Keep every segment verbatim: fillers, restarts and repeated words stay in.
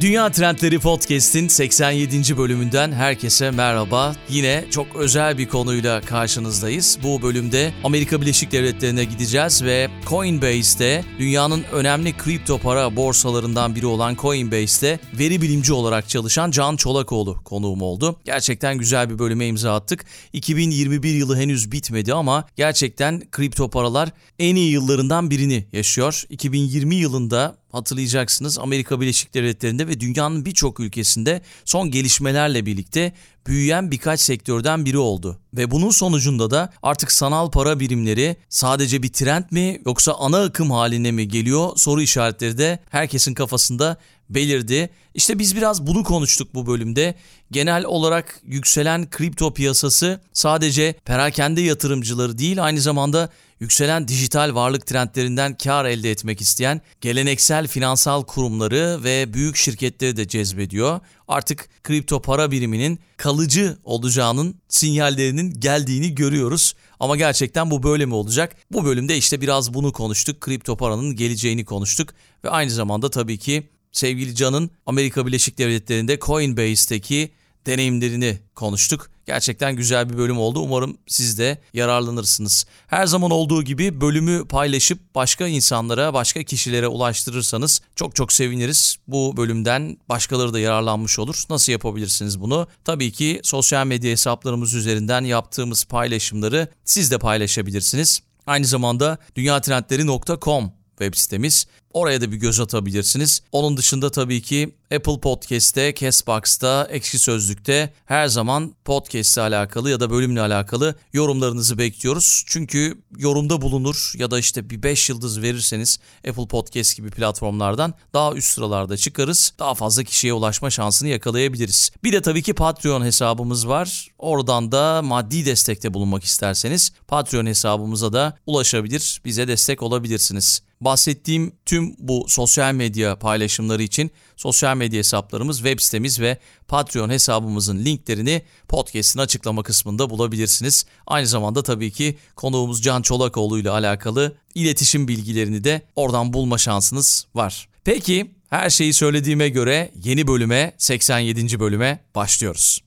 Dünya Trendleri Podcast'in seksen yedinci bölümünden herkese merhaba. Yine çok özel bir konuyla karşınızdayız. Bu bölümde Amerika Birleşik Devletleri'ne gideceğiz ve Coinbase'te, dünyanın önemli kripto para borsalarından biri olan Coinbase'te veri bilimci olarak çalışan Can Çolakoğlu konuğum oldu. Gerçekten güzel bir bölüme imza attık. iki bin yirmi bir yılı henüz bitmedi ama gerçekten kripto paralar en iyi yıllarından birini yaşıyor. iki bin yirmi yılında hatırlayacaksınız, Amerika Birleşik Devletleri'nde ve dünyanın birçok ülkesinde son gelişmelerle birlikte büyüyen birkaç sektörden biri oldu. Ve bunun sonucunda da artık sanal para birimleri sadece bir trend mi yoksa ana akım haline mi geliyor soru işaretleri de herkesin kafasında belirdi. İşte biz biraz bunu konuştuk bu bölümde. Genel olarak yükselen kripto piyasası sadece perakende yatırımcıları değil, aynı zamanda yükselen dijital varlık trendlerinden kar elde etmek isteyen geleneksel finansal kurumları ve büyük şirketleri de cezbediyor. Artık kripto para biriminin kalıcı olacağının sinyallerinin geldiğini görüyoruz. Ama gerçekten bu böyle mi olacak? Bu bölümde işte biraz bunu konuştuk. Kripto paranın geleceğini konuştuk ve aynı zamanda tabii ki sevgili Can'ın Amerika Birleşik Devletleri'nde Coinbase'teki deneyimlerini konuştuk. Gerçekten güzel bir bölüm oldu. Umarım siz de yararlanırsınız. Her zaman olduğu gibi bölümü paylaşıp başka insanlara, başka kişilere ulaştırırsanız çok çok seviniriz. Bu bölümden başkaları da yararlanmış olur. Nasıl yapabilirsiniz bunu? Tabii ki sosyal medya hesaplarımız üzerinden yaptığımız paylaşımları siz de paylaşabilirsiniz. Aynı zamanda dünya trendleri nokta com web sitemiz. Oraya da bir göz atabilirsiniz. Onun dışında tabii ki Apple Podcast'te, Castbox'ta, Ekşi Sözlük'te her zaman podcast'le alakalı ya da bölümle alakalı yorumlarınızı bekliyoruz. Çünkü yorumda bulunur ya da işte bir beş yıldız verirseniz Apple Podcast gibi platformlardan daha üst sıralarda çıkarız. Daha fazla kişiye ulaşma şansını yakalayabiliriz. Bir de tabii ki Patreon hesabımız var. Oradan da maddi destekte bulunmak isterseniz Patreon hesabımıza da ulaşabilir, bize destek olabilirsiniz. Bahsettiğim tüm bu sosyal medya paylaşımları için sosyal medya hesaplarımız, web sitemiz ve Patreon hesabımızın linklerini podcast'in açıklama kısmında bulabilirsiniz. Aynı zamanda tabii ki konuğumuz Can Çolakoğlu ile alakalı iletişim bilgilerini de oradan bulma şansınız var. Peki, her şeyi söylediğime göre yeni bölüme, seksen yedinci bölüme başlıyoruz.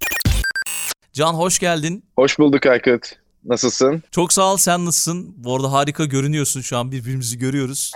Can, hoş geldin. Hoş bulduk Aykut. Nasılsın? Çok sağ ol, sen nasılsın? Bu arada harika görünüyorsun şu an, birbirimizi görüyoruz.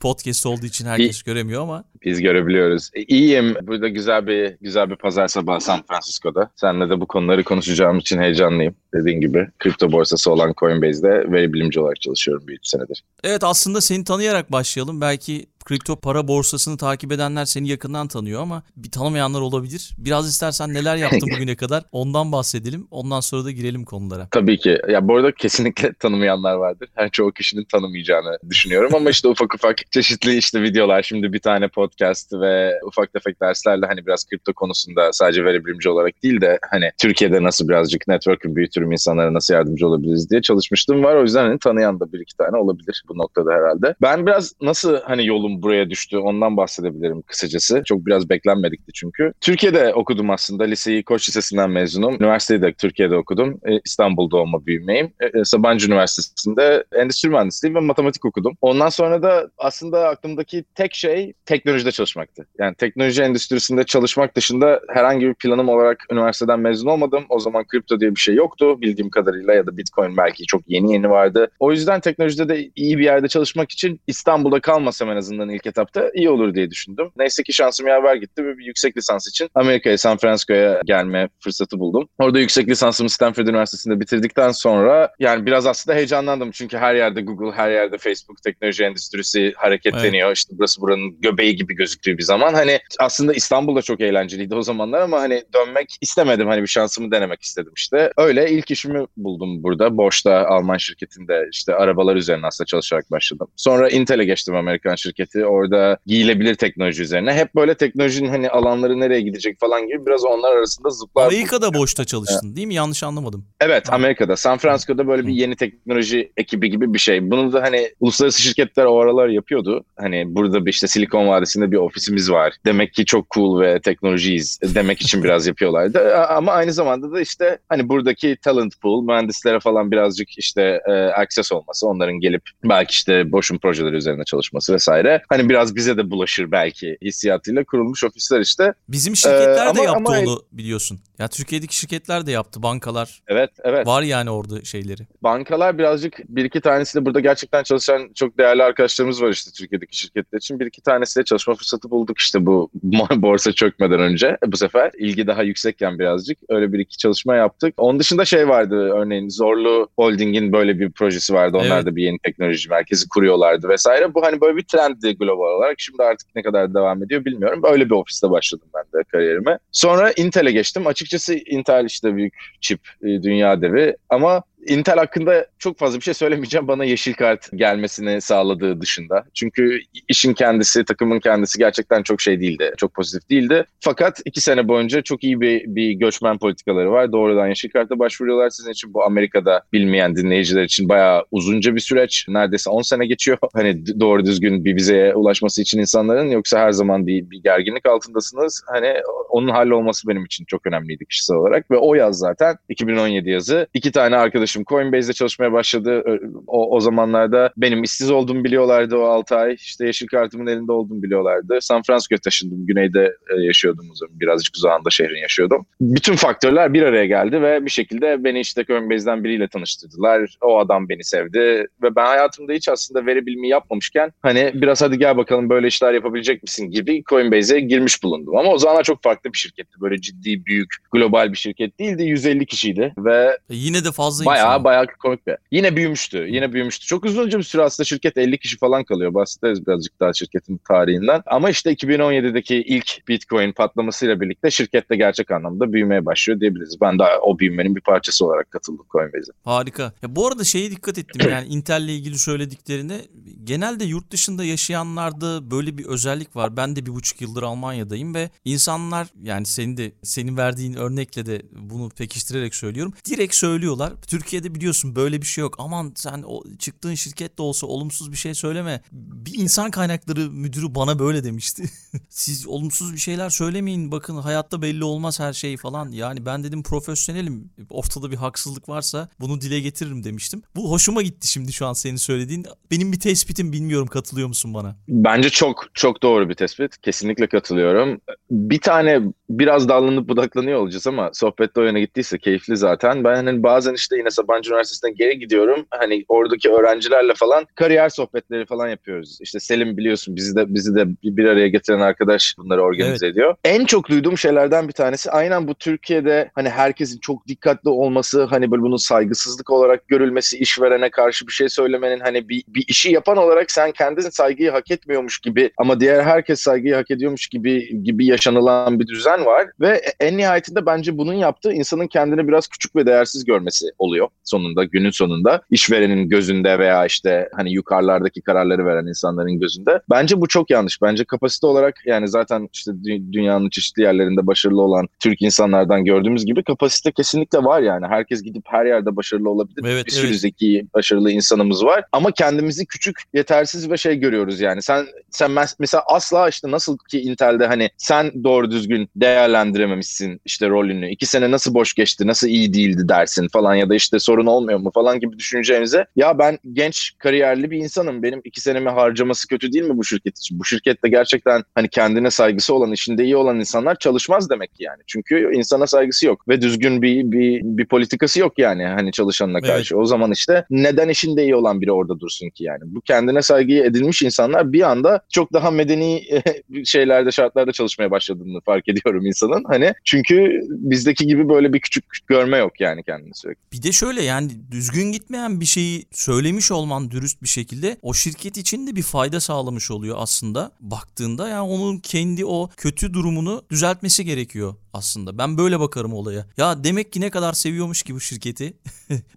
Podcast olduğu için herkes göremiyor ama biz görebiliyoruz. İyiyim. Burada güzel bir güzel bir pazar sabahı San Francisco'da. Seninle de bu konuları konuşacağım için heyecanlıyım. Dediğin gibi kripto borsası olan Coinbase'de veri bilimci olarak çalışıyorum bir üç senedir. Evet, aslında seni tanıyarak başlayalım. Belki kripto para borsasını takip edenler seni yakından tanıyor ama bir tanımayanlar olabilir. Biraz istersen neler yaptın bugüne kadar ondan bahsedelim. Ondan sonra da girelim konulara. Tabii ki. Ya bu arada kesinlikle tanımayanlar vardır. Her çoğu kişinin tanımayacağını düşünüyorum ama işte ufak ufak çeşitli işte videolar, şimdi bir tane podcast ve ufak tefek derslerle hani biraz kripto konusunda sadece veri bilimci olarak değil de hani Türkiye'de nasıl birazcık network'ü büyütürüm, insanlara nasıl yardımcı olabiliriz diye çalışmıştım var. O yüzden hani tanıyan da bir iki tane olabilir bu noktada herhalde. Ben biraz nasıl hani yolum buraya düştü ondan bahsedebilirim kısacası. Çok biraz beklenmedikti çünkü. Türkiye'de okudum aslında. Liseyi Koç Lisesi'nden mezunum. Üniversiteyi de Türkiye'de okudum. İstanbul doğma büyümeyim. Sabancı Üniversitesi'nde endüstri mühendisliği ve matematik okudum. Ondan sonra da aslında aklımdaki tek şey teknolojide çalışmaktı. Yani teknoloji endüstrisinde çalışmak dışında herhangi bir planım olarak üniversiteden mezun olmadım. O zaman kripto diye bir şey yoktu bildiğim kadarıyla ya da Bitcoin belki çok yeni yeni vardı. O yüzden teknolojide de iyi bir yerde çalışmak için İstanbul'da kalmasam en azından ilk etapta iyi olur diye düşündüm. Neyse ki şansım yaver gitti ve bir yüksek lisans için Amerika'ya, San Francisco'ya gelme fırsatı buldum. Orada yüksek lisansımı Stanford Üniversitesi'nde bitirdikten sonra yani biraz aslında heyecanlandım. Çünkü her yerde Google, her yerde Facebook, teknoloji endüstrisi hareketleniyor. Evet. İşte burası buranın göbeği gibi gözüktüğü bir zaman. Hani aslında İstanbul'da çok eğlenceliydi o zamanlar ama hani dönmek istemedim. Hani bir şansımı denemek istedim işte. Öyle ilk işimi buldum burada. Bosch'ta, Alman şirketinde işte arabalar üzerine aslında çalışarak başladım. Sonra Intel'e geçtim, Amerikan şirketi. üretti. Orada giyilebilir teknoloji üzerine. Hep böyle teknolojinin hani alanları nereye gidecek falan gibi biraz onlar arasında zıplar. Amerika'da Bosch'ta çalıştın evet. Değil mi? Yanlış anlamadım. Evet, Amerika'da. San Francisco'da böyle bir yeni teknoloji ekibi gibi bir şey. Bunu da hani uluslararası şirketler o aralar yapıyordu. Hani burada işte Silikon Vadisi'nde bir ofisimiz var. Demek ki çok cool ve teknolojiyiz demek için biraz yapıyorlardı. Ama aynı zamanda da işte hani buradaki talent pool, mühendislere falan birazcık işte e, access olması, onların gelip belki işte Bosch'un projeleri üzerine çalışması vesaire. Hani biraz bize de bulaşır belki hissiyatıyla kurulmuş ofisler işte. Bizim şirketler ee, ama, de yaptı ama... onu biliyorsun. Ya Türkiye'deki şirketler de yaptı, bankalar. Evet, evet. Var yani orada şeyleri. Bankalar birazcık bir iki tanesi de burada gerçekten çalışan çok değerli arkadaşlarımız var işte Türkiye'deki şirketler için. Bir iki tanesiyle çalışma fırsatı bulduk işte bu borsa çökmeden önce. Bu sefer ilgi daha yüksekken birazcık öyle bir iki çalışma yaptık. Onun dışında şey vardı, örneğin Zorlu Holding'in böyle bir projesi vardı. Onlar evet. da bir yeni teknoloji merkezi kuruyorlardı vesaire. Bu hani böyle bir trendi global olarak. Şimdi artık ne kadar devam ediyor bilmiyorum. Öyle bir ofiste başladım ben de kariyerime. Sonra Intel'e geçtim. Açıkçası Intel işte büyük çip, dünya devi ama Intel hakkında çok fazla bir şey söylemeyeceğim, bana yeşil kart gelmesini sağladığı dışında. Çünkü işin kendisi, takımın kendisi gerçekten çok şey değildi, çok pozitif değildi. Fakat iki sene boyunca çok iyi bir, bir göçmen politikaları var. Doğrudan yeşil karta başvuruyorlar. Sizin için bu Amerika'da bilmeyen dinleyiciler için bayağı uzunca bir süreç. Neredeyse on sene geçiyor. Hani doğru düzgün bir vizeye ulaşması için insanların, yoksa her zaman bir, bir gerginlik altındasınız. Hani onun hallolması benim için çok önemliydi kişisel olarak. Ve o yaz zaten iki bin on yedi yazı iki tane arkadaşım Coinbase'de çalışmaya başladı. O, o zamanlarda benim işsiz olduğumu biliyorlardı o altı ay. İşte yeşil kartımın elinde olduğumu biliyorlardı. San Francisco'ya taşındım. Güneyde yaşıyordum. Birazcık uzağında şehrin yaşıyordum. Bütün faktörler bir araya geldi ve bir şekilde beni işte Coinbase'den biriyle tanıştırdılar. O adam beni sevdi ve ben hayatımda hiç aslında veri bilimi yapmamışken hani biraz hadi gel bakalım böyle işler yapabilecek misin gibi Coinbase'e girmiş bulundum. Ama o zamanlar çok farklı bir şirketti. Böyle ciddi, büyük, global bir şirket değildi. yüz elli kişiydi ve yine de fazla bayağı Aa, bayağı komik bir. Yine büyümüştü. Yine büyümüştü. Çok uzunca bir süre aslında şirket elli kişi falan kalıyor. Bahsederiz birazcık daha şirketin tarihinden. Ama işte iki bin on yedideki ilk Bitcoin patlamasıyla birlikte şirket de gerçek anlamda büyümeye başlıyor diyebiliriz. Ben de o büyümenin bir parçası olarak katıldım Coinbase'e. Harika. Ya bu arada şeye dikkat ettim yani Intel'le ilgili söylediklerine. Genelde yurt dışında yaşayanlarda böyle bir özellik var. Ben de bir buçuk yıldır Almanya'dayım ve insanlar, yani senin de senin verdiğin örnekle de bunu pekiştirerek söylüyorum. Direkt söylüyorlar. Türkiye de biliyorsun böyle bir şey yok. Aman sen o çıktığın şirket de olsa olumsuz bir şey söyleme. Bir insan kaynakları müdürü bana böyle demişti. Siz olumsuz bir şeyler söylemeyin. Bakın hayatta belli olmaz her şey falan. Yani ben dedim profesyonelim. Ortada bir haksızlık varsa bunu dile getiririm demiştim. Bu hoşuma gitti şimdi şu an senin söylediğin. Benim bir tespitim, bilmiyorum katılıyor musun bana? Bence çok çok doğru bir tespit. Kesinlikle katılıyorum. Bir tane biraz dallanıp budaklanıyor olacağız ama sohbette o yana gittiyse keyifli zaten. Ben hani bazen işte yine Sabancı Üniversitesi'ne geri gidiyorum. Hani oradaki öğrencilerle falan kariyer sohbetleri falan yapıyoruz. İşte Selim biliyorsun bizi de bizi de bir araya getiren arkadaş bunları organize evet. ediyor. En çok duyduğum şeylerden bir tanesi aynen bu Türkiye'de hani herkesin çok dikkatli olması, hani böyle bunun saygısızlık olarak görülmesi, işverene karşı bir şey söylemenin, hani bir, bir işi yapan olarak sen kendin saygıyı hak etmiyormuş gibi ama diğer herkes saygıyı hak ediyormuş gibi gibi yaşanılan bir düzen var ve en nihayetinde bence bunun yaptığı insanın kendini biraz küçük ve değersiz görmesi oluyor. Sonunda, günün sonunda işverenin gözünde veya işte hani yukarılardaki kararları veren insanların gözünde. Bence bu çok yanlış. Bence kapasite olarak, yani zaten işte dünyanın çeşitli yerlerinde başarılı olan Türk insanlardan gördüğümüz gibi kapasite kesinlikle var yani. Herkes gidip her yerde başarılı olabilir. Evet, bir sürü evet. zeki, başarılı insanımız var. Ama kendimizi küçük, yetersiz ve şey görüyoruz yani. Sen sen mesela asla işte nasıl ki Intel'de hani sen doğru düzgün değerlendirememişsin işte rolünü. İki sene nasıl boş geçti, nasıl iyi değildi dersin falan ya da işte sorun olmuyor mu falan gibi düşüneceğimize, ya ben genç kariyerli bir insanım, benim iki senemi harcaması kötü değil mi bu şirket için? Bu şirkette gerçekten hani kendine saygısı olan, işinde iyi olan insanlar çalışmaz demek ki yani. Çünkü insana saygısı yok ve düzgün bir bir, bir politikası yok yani hani çalışanına karşı. Evet. O zaman işte neden işinde iyi olan biri orada dursun ki yani? Bu kendine saygıyı edinmiş insanlar bir anda çok daha medeni şeylerde, şartlarda çalışmaya başladığını fark ediyorum insanın. Hani çünkü bizdeki gibi böyle bir küçük görme yok yani kendini sürekli. Bir de şöyle yani düzgün gitmeyen bir şeyi söylemiş olman dürüst bir şekilde o şirket için de bir fayda sağlamış oluyor aslında baktığında. Yani onun kendi o kötü durumunu düzeltmesi gerekiyor aslında. Ben böyle bakarım olaya. Ya demek ki ne kadar seviyormuş ki bu şirketi.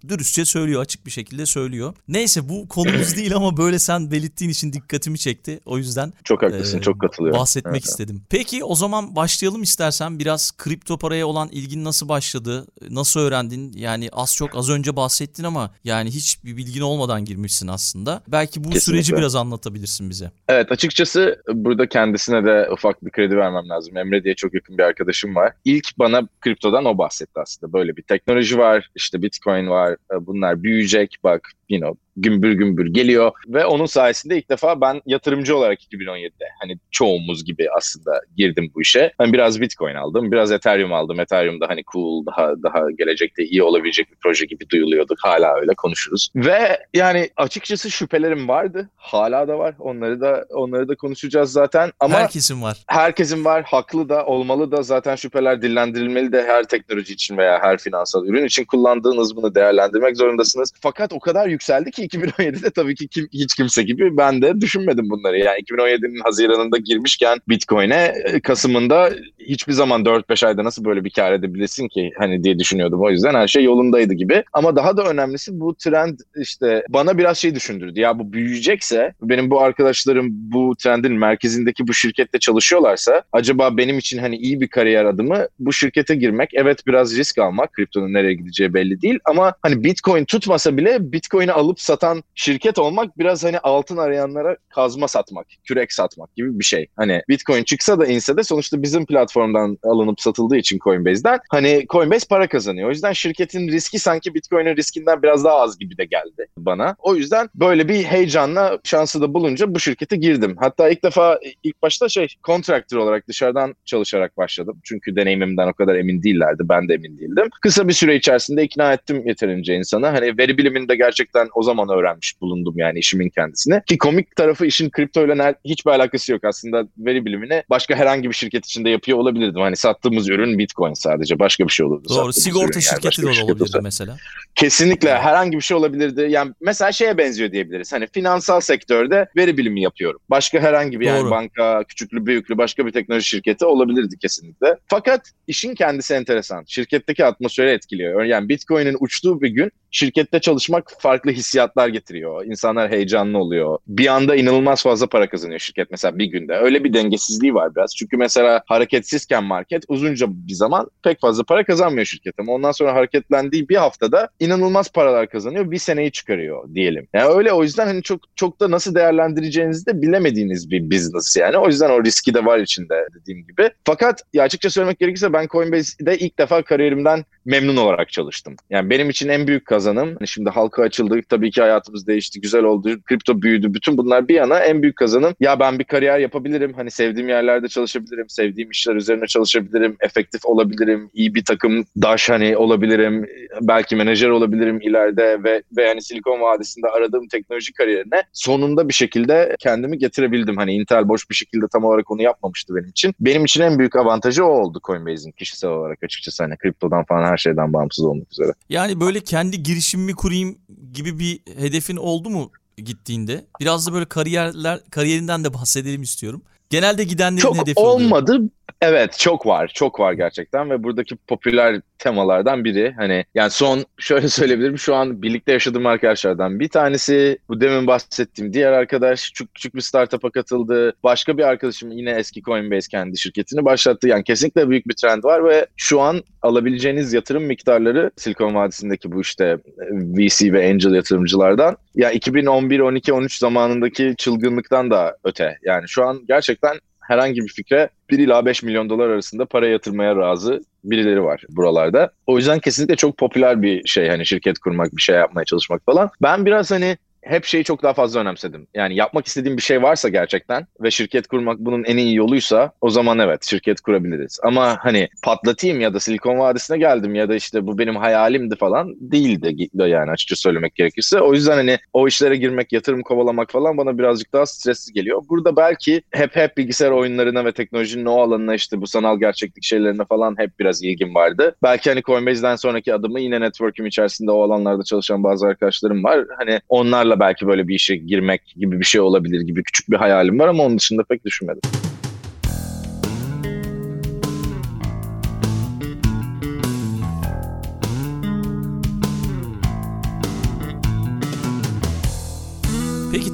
Dürüstçe söylüyor, açık bir şekilde söylüyor. Neyse bu konumuz değil ama böyle sen belirttiğin için dikkatimi çekti. O yüzden çok haklısın, e, çok katılıyorum. Bahsetmek evet. istedim. Peki o zaman başlayalım istersen. Biraz kripto paraya olan ilgin nasıl başladı? Nasıl öğrendin? Yani az çok az önce bahsettin ama yani hiç bir bilgin olmadan girmişsin aslında. Belki bu Kesinlikle. süreci biraz anlatabilirsin bize. Evet, açıkçası burada kendisine de ufak bir kredi vermem lazım. Emre diye çok yakın bir arkadaşım var. İlk bana kriptodan o bahsetti aslında. Böyle bir teknoloji var, işte Bitcoin var, bunlar büyüyecek, bak you know, gümbür gümbür geliyor ve onun sayesinde ilk defa ben yatırımcı olarak iki bin on yedide hani çoğumuz gibi aslında girdim bu işe. Ben biraz Bitcoin aldım, biraz Ethereum aldım. Ethereum da hani cool, daha daha gelecekte iyi olabilecek bir proje gibi duyuluyordu. Hala öyle konuşuruz. Ve yani açıkçası şüphelerim vardı. Hala da var. Onları da onları da konuşacağız zaten ama herkesin var. Herkesin var. Haklı da, olmalı da. Zaten şüpheler dillendirilmeli de, her teknoloji için veya her finansal ürün için kullandığınız bunu değerlendirmek zorundasınız. Fakat o kadar yükseldi ki iki bin on yedide tabii ki kim, hiç kimse gibi ben de düşünmedim bunları. Yani iki bin on yedinin Haziran'ında girmişken Bitcoin'e, Kasım'ında hiçbir zaman dört beş ayda nasıl böyle bir kar edebilirsin ki hani diye düşünüyordum. O yüzden her şey yolundaydı gibi. Ama daha da önemlisi bu trend işte bana biraz şey düşündürdü. Ya bu büyüyecekse, benim bu arkadaşlarım bu trendin merkezindeki bu şirkette çalışıyorlarsa acaba benim için hani iyi bir kariyer adımı bu şirkete girmek. Evet, biraz risk almak. Kriptonun nereye gideceği belli değil ama hani Bitcoin tutmasa bile Bitcoin'i alıp satan şirket olmak biraz hani altın arayanlara kazma satmak, kürek satmak gibi bir şey. Hani Bitcoin çıksa da inse de sonuçta bizim platformdan alınıp satıldığı için Coinbase'den hani Coinbase para kazanıyor. O yüzden şirketin riski sanki Bitcoin'in riskinden biraz daha az gibi de geldi bana. O yüzden böyle bir heyecanla şansı da bulunca bu şirkete girdim. Hatta ilk defa ilk başta şey contractor olarak dışarıdan çalışarak başladım. Çünkü deneyimimden o kadar emin değillerdi. Ben de emin değildim. Kısa bir süre içerisinde ikna ettim yeterince insana. Hani veri biliminde gerçekten o zaman öğrenmiş bulundum yani işimin kendisine. Ki komik tarafı işin kriptoyla hiçbir alakası yok aslında. Veri bilimini başka herhangi bir şirket içinde yapıyor olabilirdim. Hani sattığımız ürün Bitcoin sadece, başka bir şey olurdu. Doğru, sigorta şirketi de olabilirdi mesela. Kesinlikle herhangi bir şey olabilirdi. Yani mesela şeye benziyor diyebiliriz. Hani finansal sektörde veri bilimi yapıyorum. Başka herhangi bir Doğru. yani banka, küçüklü, büyüklü başka bir teknoloji şirketi olabilirdi kesinlikle. Fakat işin kendisi enteresan. Şirketteki atmosferi etkiliyor. Yani Bitcoin'in uçtuğu bir gün şirkette çalışmak farklı hissiyatlar getiriyor. İnsanlar heyecanlı oluyor. Bir anda inanılmaz fazla para kazanıyor şirket mesela bir günde. Öyle bir dengesizliği var biraz. Çünkü mesela hareketsizken market uzunca bir zaman pek fazla para kazanmıyor şirket. Ama ondan sonra hareketlendiği bir haftada inanılmaz paralar kazanıyor. Bir seneyi çıkarıyor diyelim. Yani öyle, o yüzden hani çok çok da nasıl değerlendireceğinizi de bilemediğiniz bir business yani. O yüzden o riski de var içinde dediğim gibi. Fakat ya açıkça söylemek gerekirse ben Coinbase'de ilk defa kariyerimden memnun olarak çalıştım. Yani benim için en büyük kazanım, hani şimdi halka açıldı, tabii ki hayatımız değişti, güzel oldu, kripto büyüdü, bütün bunlar bir yana en büyük kazanım ya ben bir kariyer yapabilirim, hani sevdiğim yerlerde çalışabilirim, sevdiğim işler üzerine çalışabilirim, efektif olabilirim, iyi bir takım daş hani olabilirim, belki menajer olabilirim ileride ve, ve yani Silikon Vadisi'nde aradığım teknoloji kariyerine sonunda bir şekilde kendimi getirebildim. Hani Intel, Bosch bir şekilde tam olarak onu yapmamıştı benim için. Benim için en büyük avantajı o oldu Coinbase'in kişisel olarak açıkçası, hani kriptodan falan her şeyden bağımsız olmak üzere. Yani böyle kendi girişimimi kurayım gibi bir hedefin oldu mu gittiğinde? Biraz da böyle kariyerler kariyerinden de bahsedelim istiyorum. Genelde gidenlerin çok hedefi olmadı. Oluyor. Evet, çok var. Çok var gerçekten ve buradaki popüler temalardan biri. Hani yani son şöyle söyleyebilirim. Şu an birlikte yaşadığım arkadaşlardan bir tanesi. Bu demin bahsettiğim diğer arkadaş küçük, küçük bir startup'a katıldı. Başka bir arkadaşım yine eski Coinbase kendi şirketini başlattı. Yani kesinlikle büyük bir trend var ve şu an alabileceğiniz yatırım miktarları Silikon Vadisi'ndeki bu işte V C ve Angel yatırımcılardan ya iki bin on bir, on iki, on üç zamanındaki çılgınlıktan da öte. Yani şu an gerçekten herhangi bir fikre bir ila beş milyon dolar arasında para yatırmaya razı birileri var buralarda. O yüzden kesinlikle çok popüler bir şey hani şirket kurmak, bir şey yapmaya çalışmak falan. Ben biraz hani hep şeyi çok daha fazla önemsedim. Yani yapmak istediğim bir şey varsa gerçekten ve şirket kurmak bunun en iyi yoluysa o zaman evet şirket kurabiliriz. Ama hani patlatayım ya da Silikon Vadisi'ne geldim ya da işte bu benim hayalimdi falan değildi yani açıkça söylemek gerekirse. O yüzden hani o işlere girmek, yatırım kovalamak falan bana birazcık daha stresli geliyor. Burada belki hep hep bilgisayar oyunlarına ve teknolojinin o alanına, işte bu sanal gerçeklik şeylerine falan hep biraz ilgim vardı. Belki hani Coinbase'den sonraki adımı yine network'üm içerisinde o alanlarda çalışan bazı arkadaşlarım var. Hani onlar belki böyle bir işe girmek gibi bir şey olabilir gibi küçük bir hayalim var ama onun dışında pek düşünmedim.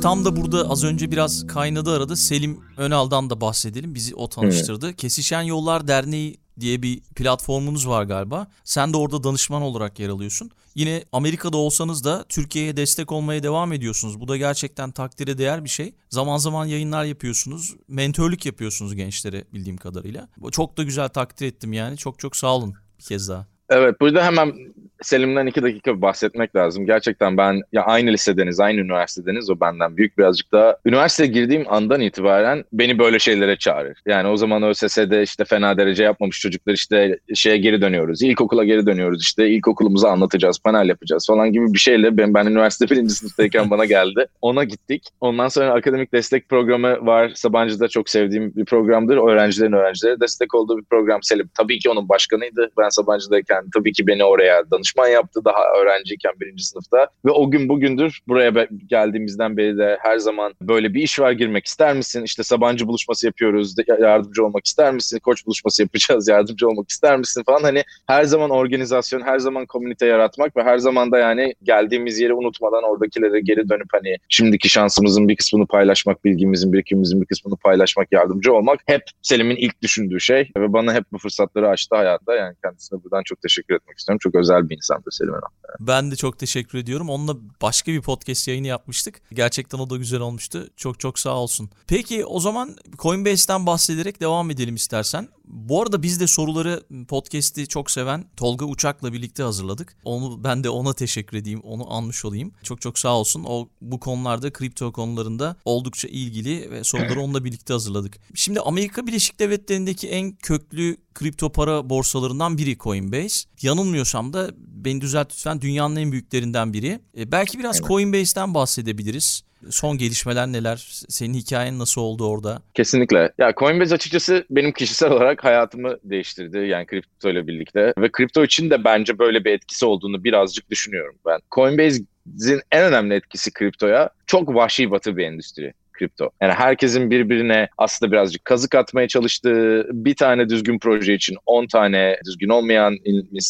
tam da burada az önce biraz kaynadı arada. Selim Önal'dan da bahsedelim. Bizi o tanıştırdı. Evet. Kesişen Yollar Derneği diye bir platformunuz var galiba. Sen de orada danışman olarak yer alıyorsun. Yine Amerika'da olsanız da Türkiye'ye destek olmaya devam ediyorsunuz. Bu da gerçekten takdire değer bir şey. Zaman zaman yayınlar yapıyorsunuz. Mentörlük yapıyorsunuz gençlere bildiğim kadarıyla. Çok da güzel, takdir ettim yani. Çok çok sağ olun bir kez daha. Evet, burada hemen Selim'den iki dakika bahsetmek lazım. Gerçekten ben ya aynı lisedeniz, aynı üniversitedeniz, o benden büyük birazcık daha. Üniversiteye girdiğim andan itibaren beni böyle şeylere çağırır. Yani o zaman ÖSS'de işte fena derece yapmamış çocuklar işte şeye geri dönüyoruz, ilkokula geri dönüyoruz işte ilkokulumuzu anlatacağız, panel yapacağız falan gibi bir şeyle ben, ben üniversite birinci sınıftayken bana geldi. Ona gittik. Ondan sonra akademik destek programı var. Sabancı'da çok sevdiğim bir programdır. Öğrencilerin öğrencilere destek olduğu bir program. Selim tabii ki onun başkanıydı. Ben Sabancı'dayken Yani tabii ki beni oraya danışman yaptı daha öğrenciyken birinci sınıfta ve o gün bugündür buraya be- geldiğimizden beri de her zaman böyle bir iş var, girmek ister misin? İşte Sabancı buluşması yapıyoruz, yardımcı olmak ister misin? Koç buluşması yapacağız, yardımcı olmak ister misin falan. Hani her zaman organizasyon, her zaman komünite yaratmak ve her zaman da yani geldiğimiz yeri unutmadan oradakilere geri dönüp hani şimdiki şansımızın bir kısmını paylaşmak, bilgimizin, birikimimizin bir kısmını paylaşmak, yardımcı olmak hep Selim'in ilk düşündüğü şey ve bana hep bu fırsatları açtı hayatta. Yani kendisine buradan çok teşekkür etmek istiyorum. Çok özel bir insandı Selim Hanım. Ben de çok teşekkür ediyorum. Onunla başka bir podcast yayını yapmıştık. Gerçekten o da güzel olmuştu. Çok çok sağ olsun. Peki o zaman Coinbase'den bahsederek devam edelim istersen. Bu arada biz de soruları podcast'i çok seven Tolga Uçak'la birlikte hazırladık. Onu ben de ona teşekkür edeyim. Onu anmış olayım. Çok çok sağ olsun. O bu konularda, kripto konularında oldukça ilgili ve soruları onunla birlikte hazırladık. Şimdi Amerika Birleşik Devletleri'ndeki en köklü kripto para borsalarından biri Coinbase. Yanılmıyorsam da beni düzelt lütfen, dünyanın en büyüklerinden biri. E belki biraz evet. Coinbase'den bahsedebiliriz. Son gelişmeler neler? Senin hikayen nasıl oldu orada? Kesinlikle. Ya Coinbase açıkçası benim kişisel olarak hayatımı değiştirdi. Yani kripto ile birlikte. Ve kripto için de bence böyle bir etkisi olduğunu birazcık düşünüyorum ben. Coinbase'in en önemli etkisi kriptoya, çok vahşi batı bir endüstri. Kripto. Yani herkesin birbirine aslında birazcık kazık atmaya çalıştığı, bir tane düzgün proje için on tane düzgün olmayan,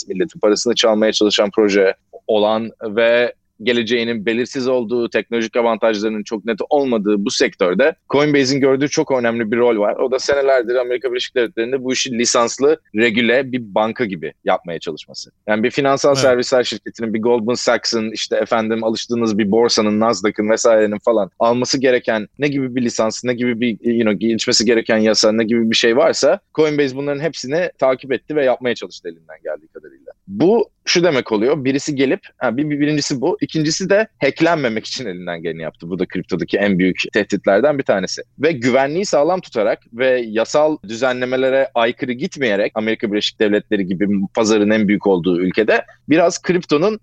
milletin parasını çalmaya çalışan proje olan ve geleceğinin belirsiz olduğu, teknolojik avantajlarının çok net olmadığı bu sektörde Coinbase'in gördüğü çok önemli bir rol var. O da senelerdir Amerika Birleşik Devletleri'nde bu işi lisanslı, regüle bir banka gibi yapmaya çalışması. Yani bir finansal evet. servisler şirketinin, bir Goldman Sachs'ın, işte efendim alıştığınız bir borsanın, Nasdaq'ın vesairenin falan alması gereken ne gibi bir lisans, ne gibi bir you know, geçmesi gereken yasa, ne gibi bir şey varsa Coinbase bunların hepsini takip etti ve yapmaya çalıştı elinden geldiği kadarıyla. Bu şu demek oluyor. Birisi gelip, ha, bir, birincisi bu. İkincisi de hacklenmemek için elinden geleni yaptı. Bu da kriptodaki en büyük tehditlerden bir tanesi. Ve güvenliği sağlam tutarak ve yasal düzenlemelere aykırı gitmeyerek Amerika Birleşik Devletleri gibi pazarın en büyük olduğu ülkede biraz kriptonun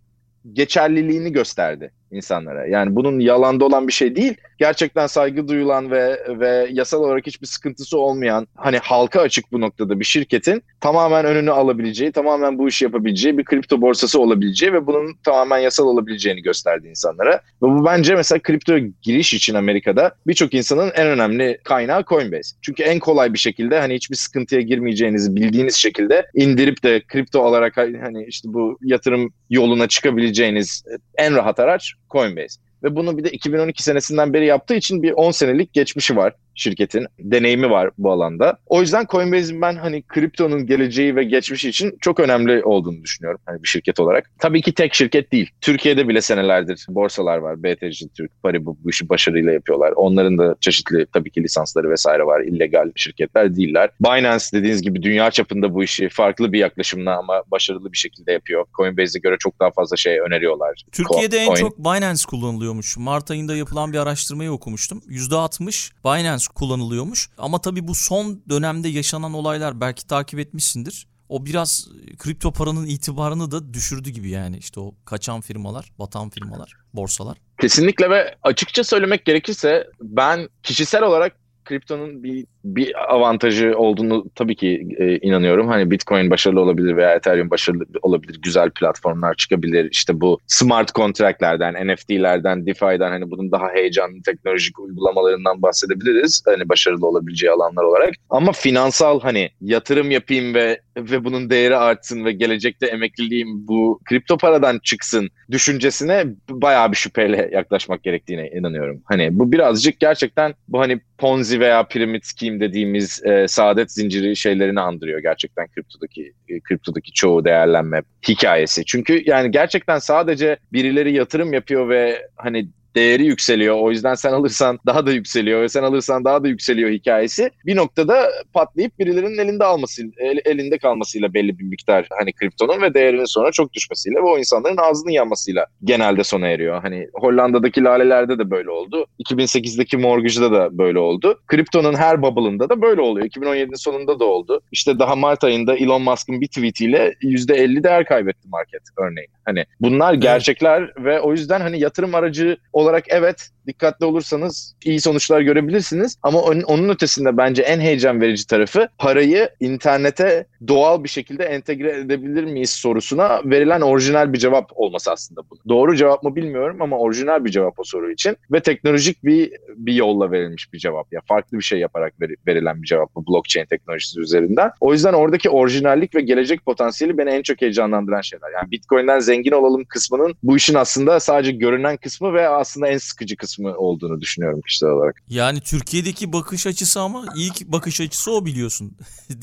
geçerliliğini gösterdi insanlara. Yani bunun yalanda olan bir şey değil. Gerçekten saygı duyulan ve ve yasal olarak hiçbir sıkıntısı olmayan, hani halka açık bu noktada bir şirketin tamamen önünü alabileceği, tamamen bu işi yapabileceği bir kripto borsası olabileceği ve bunun tamamen yasal olabileceğini gösterdi insanlara. Ve bu bence mesela kripto giriş için Amerika'da birçok insanın en önemli kaynağı Coinbase. Çünkü en kolay bir şekilde hani hiçbir sıkıntıya girmeyeceğinizi bildiğiniz şekilde indirip de kripto olarak hani işte bu yatırım yoluna çıkabileceğiniz en rahat araç Coinbase. Ve bunu bir de iki bin on iki senesinden beri yaptığı için bir on senelik geçmişi var şirketin. Deneyimi var bu alanda. O yüzden Coinbase'in ben hani kriptonun geleceği ve geçmişi için çok önemli olduğunu düşünüyorum. Hani bir şirket olarak. Tabii ki tek şirket değil. Türkiye'de bile senelerdir borsalar var. BTCTürk, Paribu bu işi başarıyla yapıyorlar. Onların da çeşitli tabii ki lisansları vesaire var. İllegal şirketler değiller. Binance dediğiniz gibi dünya çapında bu işi farklı bir yaklaşımla ama başarılı bir şekilde yapıyor. Coinbase'e göre çok daha fazla şey öneriyorlar. Türkiye'de Co- en coin. çok Binance kullanılıyormuş. Mart ayında yapılan bir araştırmayı okumuştum. yüzde altmış Binance kullanılıyormuş. Ama tabii bu son dönemde yaşanan olaylar, belki takip etmişsindir. O biraz kripto paranın itibarını da düşürdü gibi yani. İşte o kaçan firmalar, batan firmalar, borsalar. Kesinlikle ve açıkça söylemek gerekirse ben kişisel olarak kriptonun bir bir avantajı olduğunu tabii ki e, inanıyorum. Hani Bitcoin başarılı olabilir veya Ethereum başarılı olabilir. Güzel platformlar çıkabilir. İşte bu smart contract'lerden, N F T'lerden, DeFi'den hani bunun daha heyecanlı teknolojik uygulamalarından bahsedebiliriz. Hani başarılı olabileceği alanlar olarak. Ama finansal hani yatırım yapayım ve ve bunun değeri artsın ve gelecekte emekliliğim bu kripto paradan çıksın düşüncesine bayağı bir şüpheyle yaklaşmak gerektiğine inanıyorum. Hani bu birazcık gerçekten bu hani Ponzi veya Pyramid Scheme dediğimiz e, saadet zinciri şeylerini andırıyor gerçekten kriptodaki e, kriptodaki çoğu değerlenme hikayesi. Çünkü yani gerçekten sadece birileri yatırım yapıyor ve hani değeri yükseliyor. O yüzden sen alırsan daha da yükseliyor ve sen alırsan daha da yükseliyor hikayesi. Bir noktada patlayıp birilerinin elinde alması, el, elinde kalmasıyla belli bir miktar hani kriptonun ve değerinin sonra çok düşmesiyle ve o insanların ağzının yanmasıyla genelde sona eriyor. Hani Hollanda'daki lalelerde de böyle oldu. iki bin sekizdeki mortgage'da da böyle oldu. Kriptonun her bubble'ında da böyle oluyor. iki bin on yedinin sonunda da oldu. İşte daha Mart ayında Elon Musk'ın bir tweetiyle yüzde elli değer kaybetti market örneğin. Hani bunlar gerçekler ve o yüzden hani yatırım aracı olarak evet dikkatli olursanız iyi sonuçlar görebilirsiniz ama onun ötesinde bence en heyecan verici tarafı parayı internete doğal bir şekilde entegre edebilir miyiz sorusuna verilen orijinal bir cevap olması aslında bu. Doğru cevap mı bilmiyorum ama orijinal bir cevap o soru için ve teknolojik bir bir yolla verilmiş bir cevap, ya farklı bir şey yaparak verilen bir cevap bu blockchain teknolojisi üzerinden. O yüzden oradaki orijinallik ve gelecek potansiyeli beni en çok heyecanlandıran şeyler. Yani Bitcoin'den zengin olalım kısmının bu işin aslında sadece görünen kısmı ve aslında en sıkıcı kısmı olduğunu düşünüyorum kişisel olarak. Yani Türkiye'deki bakış açısı ama ilk bakış açısı o, biliyorsun.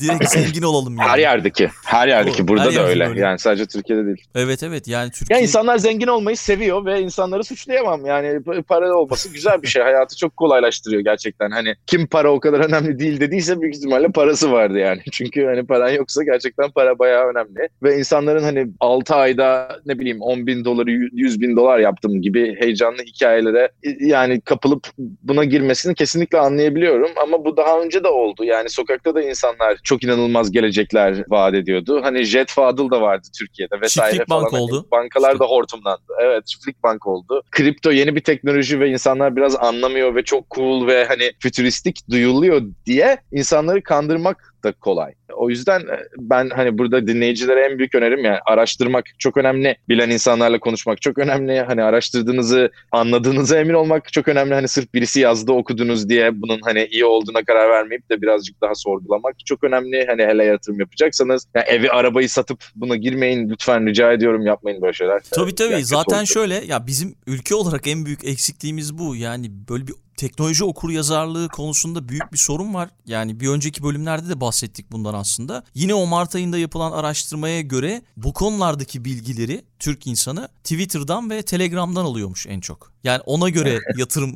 Direkt zengin olalım yani. Her yerdeki. Her yerdeki. O, burada her da öyle. öyle. Yani sadece Türkiye'de değil. Evet evet. Yani Türkiye... Ya insanlar zengin olmayı seviyor ve insanları suçlayamam. Yani para olması güzel bir şey. Hayatı çok kolaylaştırıyor gerçekten. Hani kim para o kadar önemli değil dediyse büyük ihtimalle parası vardı yani. Çünkü hani paran yoksa gerçekten para bayağı önemli. Ve insanların hani altı ayda ne bileyim on bin doları yüz bin dolar yaptım gibi heyecanlı hikayelere yani kapılıp buna girmesini kesinlikle anlayabiliyorum ama bu daha önce de oldu. Yani sokakta da insanlar çok inanılmaz gelecekler vaat ediyordu. Hani Jet Fadıl da vardı Türkiye'de vesaire. Çiftlik falan. Bank hani oldu. Bankalar da hortumlandı. Evet, çiftlik bank oldu. Kripto yeni bir teknoloji ve insanlar biraz anlamıyor ve çok cool ve hani fütüristik duyuluyor diye insanları kandırmak da kolay. O yüzden ben hani burada dinleyicilere en büyük önerim yani araştırmak çok önemli. Bilen insanlarla konuşmak çok önemli. Hani araştırdığınızı, anladığınıza emin olmak çok önemli. Hani sırf birisi yazdı, okudunuz diye bunun hani iyi olduğuna karar vermeyip de birazcık daha sorgulamak çok önemli. Hani hele yatırım yapacaksanız yani evi, arabayı satıp buna girmeyin lütfen, rica ediyorum, yapmayın böyle şeyler. Tabii tabii. Yani zaten oldu. Şöyle ya, bizim ülke olarak en büyük eksikliğimiz bu. Yani böyle bir teknoloji okuryazarlığı konusunda büyük bir sorun var. Yani bir önceki bölümlerde de bahsettik bundan aslında. Yine o Mart ayında yapılan araştırmaya göre bu konulardaki bilgileri Türk insanı Twitter'dan ve Telegram'dan alıyormuş en çok. Yani ona göre yatırım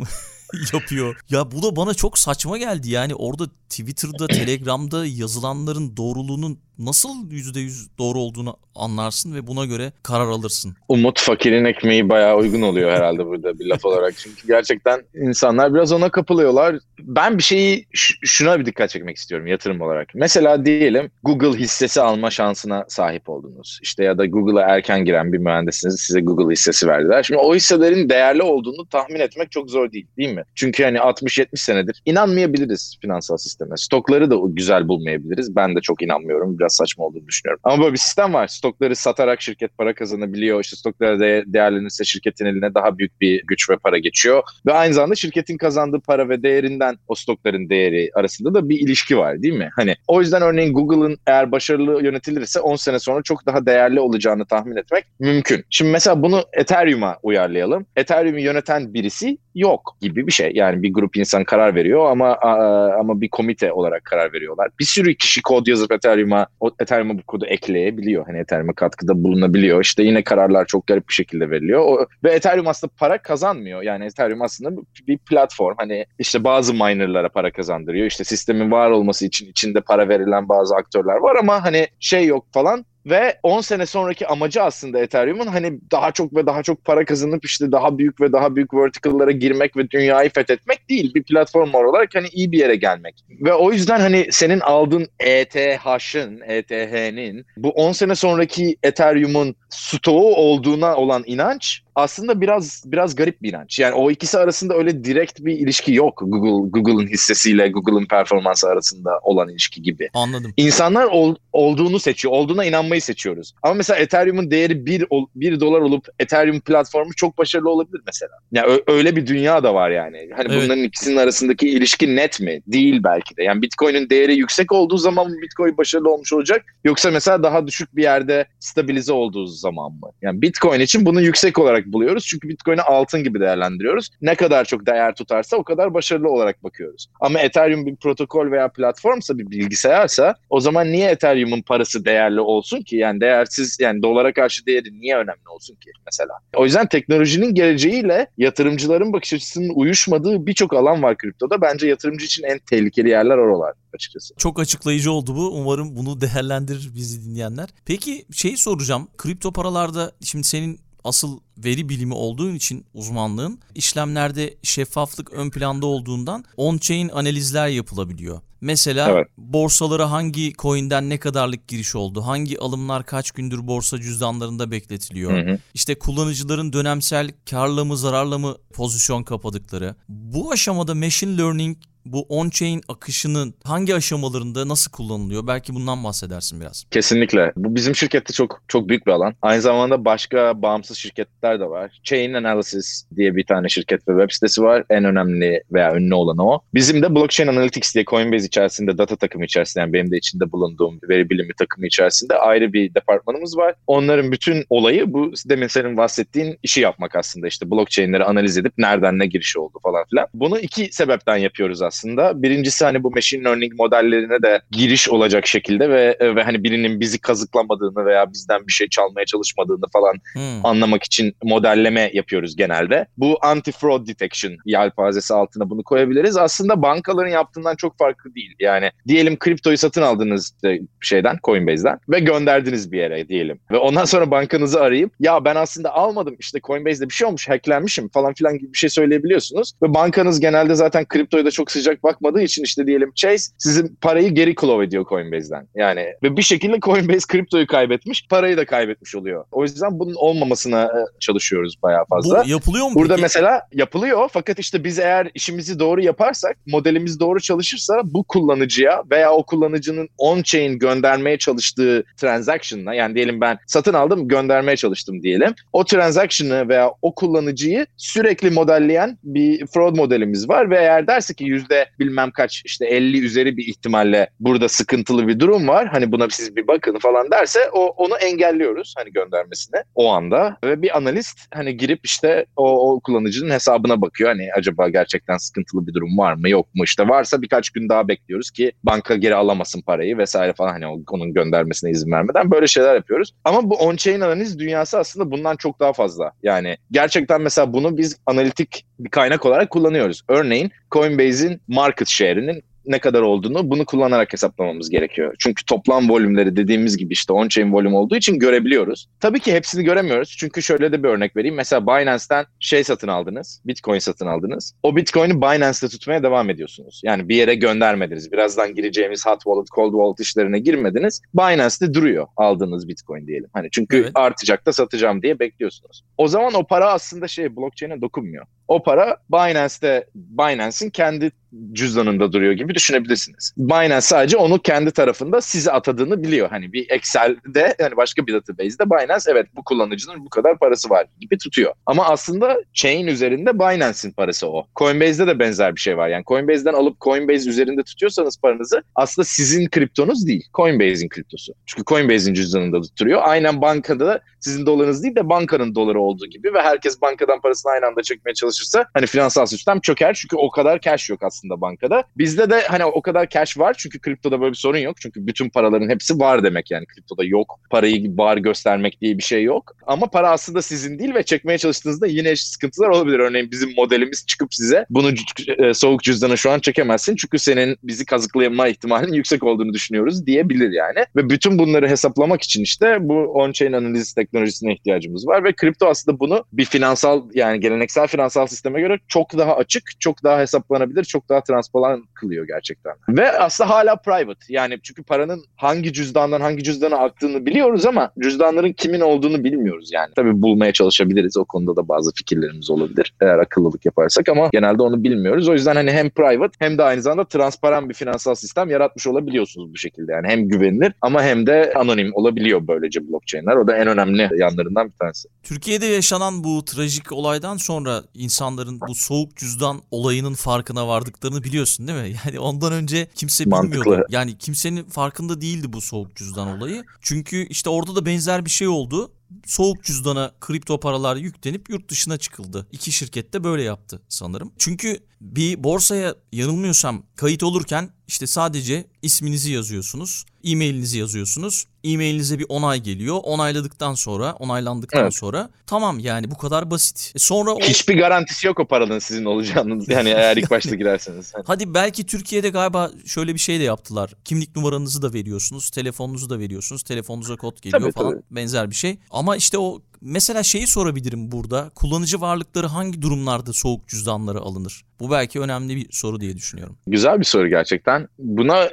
yapıyor. Ya bu da bana çok saçma geldi. Yani orada Twitter'da, Telegram'da yazılanların doğruluğunun nasıl yüzde yüz doğru olduğunu anlarsın ve buna göre karar alırsın. Umut fakirin ekmeği bayağı uygun oluyor herhalde burada bir laf olarak. Çünkü gerçekten insanlar biraz ona kapılıyorlar. Ben bir şeyi şuna bir dikkat çekmek istiyorum yatırım olarak. Mesela diyelim Google hissesi alma şansına sahip oldunuz. İşte ya da Google'a erken giren bir mühendisiniz, size Google hissesi verdiler. Şimdi o hisselerin değerli olduğunu tahmin etmek çok zor değil, değil mi? Çünkü hani altmış yetmiş senedir inanmayabiliriz finansal sisteme. Stokları da güzel bulmayabiliriz. Ben de çok inanmıyorum. Biraz saçma olduğunu düşünüyorum. Ama böyle bir sistem var. Stokları satarak şirket para kazanabiliyor. İşte stoklara de- değerlenirse şirketin eline daha büyük bir güç ve para geçiyor. Ve aynı zamanda şirketin kazandığı para ve değerinden o stokların değeri arasında da bir ilişki var, değil mi? Hani o yüzden örneğin Google'ın eğer başarılı yönetilirse on sene sonra çok daha değerli olacağını tahmin etmek mümkün. Şimdi mesela bunu Ethereum'a uyarlayalım. Ethereum'u yöneten birisi yok gibi bir şey. Yani bir grup insan karar veriyor ama ama bir komite olarak karar veriyorlar. Bir sürü kişi kod yazıp Ethereum'a o Ethereum'a bu kodu ekleyebiliyor. Hani Ethereum'a katkıda bulunabiliyor. İşte yine kararlar çok garip bir şekilde veriliyor. O, ve Ethereum aslında para kazanmıyor. Yani Ethereum aslında bir platform. Hani işte bazı minerlara para kazandırıyor. İşte sistemin var olması için içinde para verilen bazı aktörler var ama hani şey yok falan. Ve on sene sonraki amacı aslında Ethereum'un hani daha çok ve daha çok para kazanıp işte daha büyük ve daha büyük vertical'lara girmek ve dünyayı fethetmek değil. Bir platform olarak hani iyi bir yere gelmek. Ve o yüzden hani senin aldığın E T H'ın, E T H'nin bu on sene sonraki Ethereum'un stoğu olduğuna olan inanç aslında biraz biraz garip bir inanç. Yani o ikisi arasında öyle direkt bir ilişki yok. Google Google'ın hissesiyle Google'ın performansı arasında olan ilişki gibi. Anladım. İnsanlar ol, olduğunu seçiyor. Olduğuna inanmayı seçiyoruz. Ama mesela Ethereum'un değeri bir dolar olup Ethereum platformu çok başarılı olabilir mesela. Yani ö, öyle bir dünya da var yani. Hani evet. Bunların ikisinin arasındaki ilişki net mi? Değil belki de. Yani Bitcoin'in değeri yüksek olduğu zaman Bitcoin başarılı olmuş olacak. Yoksa mesela daha düşük bir yerde stabilize olduğu zaman mı? Yani Bitcoin için bunu yüksek olarak buluyoruz. Çünkü Bitcoin'i altın gibi değerlendiriyoruz. Ne kadar çok değer tutarsa o kadar başarılı olarak bakıyoruz. Ama Ethereum bir protokol veya platformsa, bir bilgisayarsa, o zaman niye Ethereum'un parası değerli olsun ki? Yani değersiz, yani dolara karşı değeri niye önemli olsun ki mesela? O yüzden teknolojinin geleceğiyle yatırımcıların bakış açısının uyuşmadığı birçok alan var kriptoda. Bence yatırımcı için en tehlikeli yerler oralar açıkçası. Çok açıklayıcı oldu bu. Umarım bunu değerlendirir bizi dinleyenler. Peki şeyi soracağım. Kripto paralarda şimdi senin asıl veri bilimi olduğun için uzmanlığın, işlemlerde şeffaflık ön planda olduğundan on-chain analizler yapılabiliyor. Mesela evet. Borsalara hangi coin'den ne kadarlık giriş oldu? Hangi alımlar kaç gündür borsa cüzdanlarında bekletiliyor? Hı hı. İşte kullanıcıların dönemsel karla mı zararla mı pozisyon kapadıkları. Bu aşamada machine learning bu on-chain akışının hangi aşamalarında nasıl kullanılıyor? Belki bundan bahsedersin biraz. Kesinlikle. Bu bizim şirkette çok çok büyük bir alan. Aynı zamanda başka bağımsız şirketler de var. Chain Analysis diye bir tane şirket ve web sitesi var. En önemli veya ünlü olanı o. Bizim de Blockchain Analytics diye Coinbase içerisinde, data takımı içerisinde, yani benim de içinde bulunduğum veri bilimi takımı içerisinde ayrı bir departmanımız var. Onların bütün olayı bu demin senin bahsettiğin işi yapmak aslında. İşte blockchain'leri analiz edip nereden ne girişi oldu falan filan. Bunu iki sebepten yapıyoruz aslında. Aslında. Birincisi hani bu machine learning modellerine de giriş olacak şekilde ve ve hani birinin bizi kazıklamadığını veya bizden bir şey çalmaya çalışmadığını falan hmm. anlamak için modelleme yapıyoruz genelde. Bu anti-fraud detection yelpazesi altına bunu koyabiliriz. Aslında bankaların yaptığından çok farklı değil. Yani diyelim kriptoyu satın aldınız şeyden, Coinbase'den ve gönderdiniz bir yere diyelim. Ve ondan sonra bankanızı arayıp ya ben aslında almadım, işte Coinbase'de bir şey olmuş, hacklenmişim falan filan gibi bir şey söyleyebiliyorsunuz. Ve bankanız genelde zaten kriptoyu da çok sıcak bakmadığı için işte diyelim Chase sizin parayı geri claw ediyor Coinbase'den. Yani ve bir şekilde Coinbase kriptoyu kaybetmiş, parayı da kaybetmiş oluyor. O yüzden bunun olmamasına çalışıyoruz bayağı fazla. Bu yapılıyor mu? Burada peki? Mesela yapılıyor, fakat işte biz eğer işimizi doğru yaparsak, modelimiz doğru çalışırsa bu kullanıcıya veya o kullanıcının on-chain göndermeye çalıştığı transaction'la, yani diyelim ben satın aldım göndermeye çalıştım diyelim. O transaction'ı veya o kullanıcıyı sürekli modelleyen bir fraud modelimiz var ve eğer derse ki yüzde bilmem kaç, işte elli üzeri bir ihtimalle burada sıkıntılı bir durum var, hani buna siz bir bakın falan derse o, onu engelliyoruz hani göndermesine o anda ve bir analist hani girip işte o, o kullanıcının hesabına bakıyor, hani acaba gerçekten sıkıntılı bir durum var mı yok mu, işte varsa birkaç gün daha bekliyoruz ki banka geri alamasın parayı vesaire falan, hani onun göndermesine izin vermeden böyle şeyler yapıyoruz. Ama bu on-chain analiz dünyası aslında bundan çok daha fazla. Yani gerçekten mesela bunu biz analitik bir kaynak olarak kullanıyoruz. Örneğin Coinbase'in market share'inin ne kadar olduğunu bunu kullanarak hesaplamamız gerekiyor. Çünkü toplam volümleri dediğimiz gibi işte on-chain volüm olduğu için görebiliyoruz. Tabii ki hepsini göremiyoruz. Çünkü şöyle de bir örnek vereyim. Mesela Binance'ten şey satın aldınız, Bitcoin satın aldınız. O Bitcoin'i Binance'te tutmaya devam ediyorsunuz. Yani bir yere göndermediniz. Birazdan gireceğimiz hot wallet, cold wallet işlerine girmediniz. Binance'te duruyor aldığınız Bitcoin diyelim. Hani çünkü evet. Artacak da satacağım diye bekliyorsunuz. O zaman o para aslında şey blockchain'e dokunmuyor. O para Binance'te, Binance'in kendi cüzdanında duruyor gibi düşünebilirsiniz. Binance sadece onu kendi tarafında size atadığını biliyor. Hani bir Excel'de, yani başka bir database'de Binance evet bu kullanıcının bu kadar parası var gibi tutuyor. Ama aslında chain üzerinde Binance'in parası o. Coinbase'de de benzer bir şey var. Yani Coinbase'den alıp Coinbase üzerinde tutuyorsanız paranızı, aslında sizin kriptonuz değil. Coinbase'in kriptosu. Çünkü Coinbase'in cüzdanında tutuyor. Aynen bankada da sizin dolarınız değil de bankanın doları olduğu gibi ve herkes bankadan parasını aynı anda çekmeye çalışırsa hani finansal sistem çöker. Çünkü o kadar cash yok aslında bankada. Bizde de hani o kadar cash var çünkü kriptoda böyle bir sorun yok. Çünkü bütün paraların hepsi var demek, yani kriptoda yok. Parayı var göstermek diye bir şey yok. Ama para aslında sizin değil ve çekmeye çalıştığınızda yine sıkıntılar olabilir. Örneğin bizim modelimiz çıkıp size bunu soğuk cüzdana şu an çekemezsin çünkü senin bizi kazıklayma ihtimalinin yüksek olduğunu düşünüyoruz diyebilir yani. Ve bütün bunları hesaplamak için işte bu on-chain analiz teknolojisine ihtiyacımız var ve kripto aslında bunu bir finansal, yani geleneksel finansal finansal sisteme göre çok daha açık, çok daha hesaplanabilir, çok daha transparan kılıyor gerçekten. Ve aslında hala private. Yani çünkü paranın hangi cüzdandan hangi cüzdana aktığını biliyoruz ama cüzdanların kimin olduğunu bilmiyoruz yani. Tabii bulmaya çalışabiliriz. O konuda da bazı fikirlerimiz olabilir eğer akıllılık yaparsak ama genelde onu bilmiyoruz. O yüzden hani hem private hem de aynı zamanda transparan bir finansal sistem yaratmış olabiliyorsunuz bu şekilde. Yani hem güvenilir ama hem de anonim olabiliyor böylece blockchain'ler. O da en önemli yanlarından bir tanesi. Türkiye'de yaşanan bu trajik olaydan sonra insanların bu soğuk cüzdan olayının farkına vardıklarını biliyorsun değil mi? Yani ondan önce kimse bilmiyordu. Mantıklı. Yani kimsenin farkında değildi bu soğuk cüzdan olayı. Çünkü işte orada da benzer bir şey oldu. Soğuk cüzdana kripto paralar yüklenip yurt dışına çıkıldı. İki şirket de böyle yaptı sanırım. Çünkü bir borsaya yanılmıyorsam kayıt olurken işte sadece isminizi yazıyorsunuz, e-mailinizi yazıyorsunuz. E-mailinize bir onay geliyor. Onayladıktan sonra, onaylandıktan evet. sonra tamam yani bu kadar basit. E sonra o... Hiçbir garantisi yok o paranın sizin olacağınız. Yani eğer ilk başta girerseniz. Hadi belki Türkiye'de galiba şöyle bir şey de yaptılar. Kimlik numaranızı da veriyorsunuz, telefonunuzu da veriyorsunuz. Telefonunuza kod geliyor tabii, falan tabii. benzer bir şey. Ama işte o mesela şeyi sorabilirim burada. Kullanıcı varlıkları hangi durumlarda soğuk cüzdanlara alınır? Bu belki önemli bir soru diye düşünüyorum. Güzel bir soru gerçekten. Buna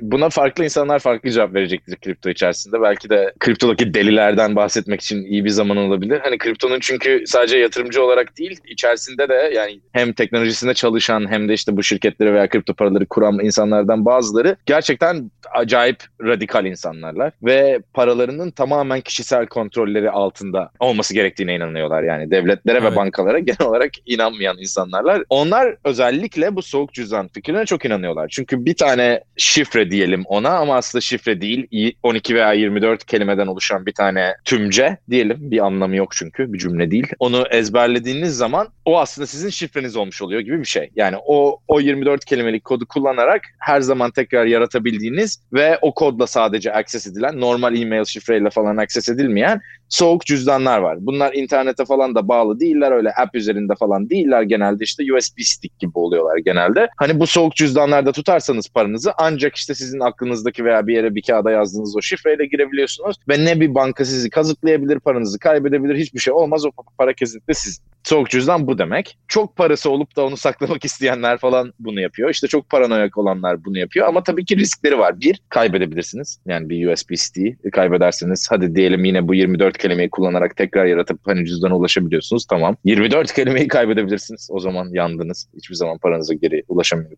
buna farklı insanlar farklı cevap verecektir kripto içerisinde. Belki de kriptodaki delilerden bahsetmek için iyi bir zaman olabilir. Hani kriptonun çünkü sadece yatırımcı olarak değil, içerisinde de yani hem teknolojisinde çalışan hem de işte bu şirketleri veya kripto paraları kuran insanlardan bazıları gerçekten acayip radikal insanlarlar ve paralarının tamamen kişisel kontrolleri altında olması gerektiğine inanıyorlar. Yani devletlere evet. ve bankalara genel olarak inanmayan insanlarlar. Onlar özellikle bu soğuk cüzdan fikrine çok inanıyorlar. Çünkü bir tane şifre diyelim ona ama aslında şifre değil, on iki veya yirmi dört kelimeden oluşan bir tane tümce diyelim. Bir anlamı yok çünkü, bir cümle değil. Onu ezberlediğiniz zaman o aslında sizin şifreniz olmuş oluyor gibi bir şey. Yani o o yirmi dört kelimelik kodu kullanarak her zaman tekrar yaratabildiğiniz ve o kodla sadece access edilen, normal e-mail şifreyle falan access edilmeyen soğuk cüzdanlar var. Bunlar internete falan da bağlı değiller, öyle app üzerinde falan değiller genelde, işte U S B stick gibi oluyorlar genelde. Hani bu soğuk cüzdanlarda tutarsanız paranızı ancak işte sizin aklınızdaki veya bir yere bir kağıda yazdığınız o şifreyle girebiliyorsunuz ve ne bir banka sizi kazıklayabilir, paranızı kaybedebilir, hiçbir şey olmaz. O para kesinlikle sizin. Soğuk cüzdan bu demek. Çok parası olup da onu saklamak isteyenler falan bunu yapıyor. İşte çok paranoyak olanlar bunu yapıyor ama tabii ki riskleri var. Bir, kaybedebilirsiniz. Yani bir U S B stick'i kaybederseniz, hadi diyelim yine bu yirmi dört kelimeyi kullanarak tekrar yaratıp hani cüzdana ulaşabiliyorsunuz. Tamam. yirmi dört kelimeyi kaybedebilirsiniz. O zaman yandınız. Hiçbir zaman paranıza geri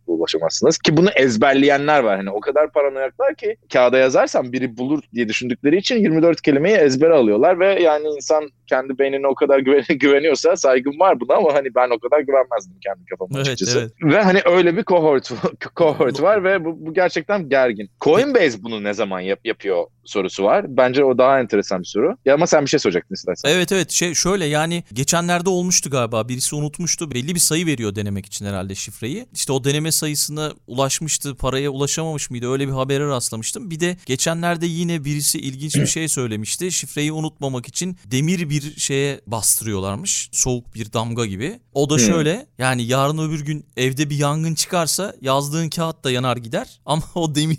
ulaşamazsınız. Ki bunu ezberleyenler var. Hani o kadar paranoyaklar ki kağıda yazarsam biri bulur diye düşündükleri için yirmi dört kelimeyi ezbere alıyorlar ve yani insan kendi beynine o kadar güveniyorsa, saygım var buna ama hani ben o kadar güvenmezdim kendi kafama evet, açıkçası. Evet. Ve hani öyle bir cohort, cohort var ve bu, bu gerçekten gergin. Coinbase bunu ne zaman yap, yapıyor sorusu var. Bence o daha enteresan bir soru. Ya ama sen bir şey soracaktın istersen. Evet evet şey şöyle yani geçenlerde olmuştu galiba, birisi unutmuştu. Belli bir sayı veriyor denemek için herhalde şifreyi. İşte o deneme sayısına ulaşmıştı, paraya ulaşamamış mıydı? Öyle bir habere rastlamıştım. Bir de geçenlerde yine birisi ilginç bir şey söylemişti. Şifreyi unutmamak için demir bir bir şeye bastırıyorlarmış. Soğuk bir damga gibi. O da hmm. şöyle yani yarın öbür gün evde bir yangın çıkarsa yazdığın kağıt da yanar gider ama o demir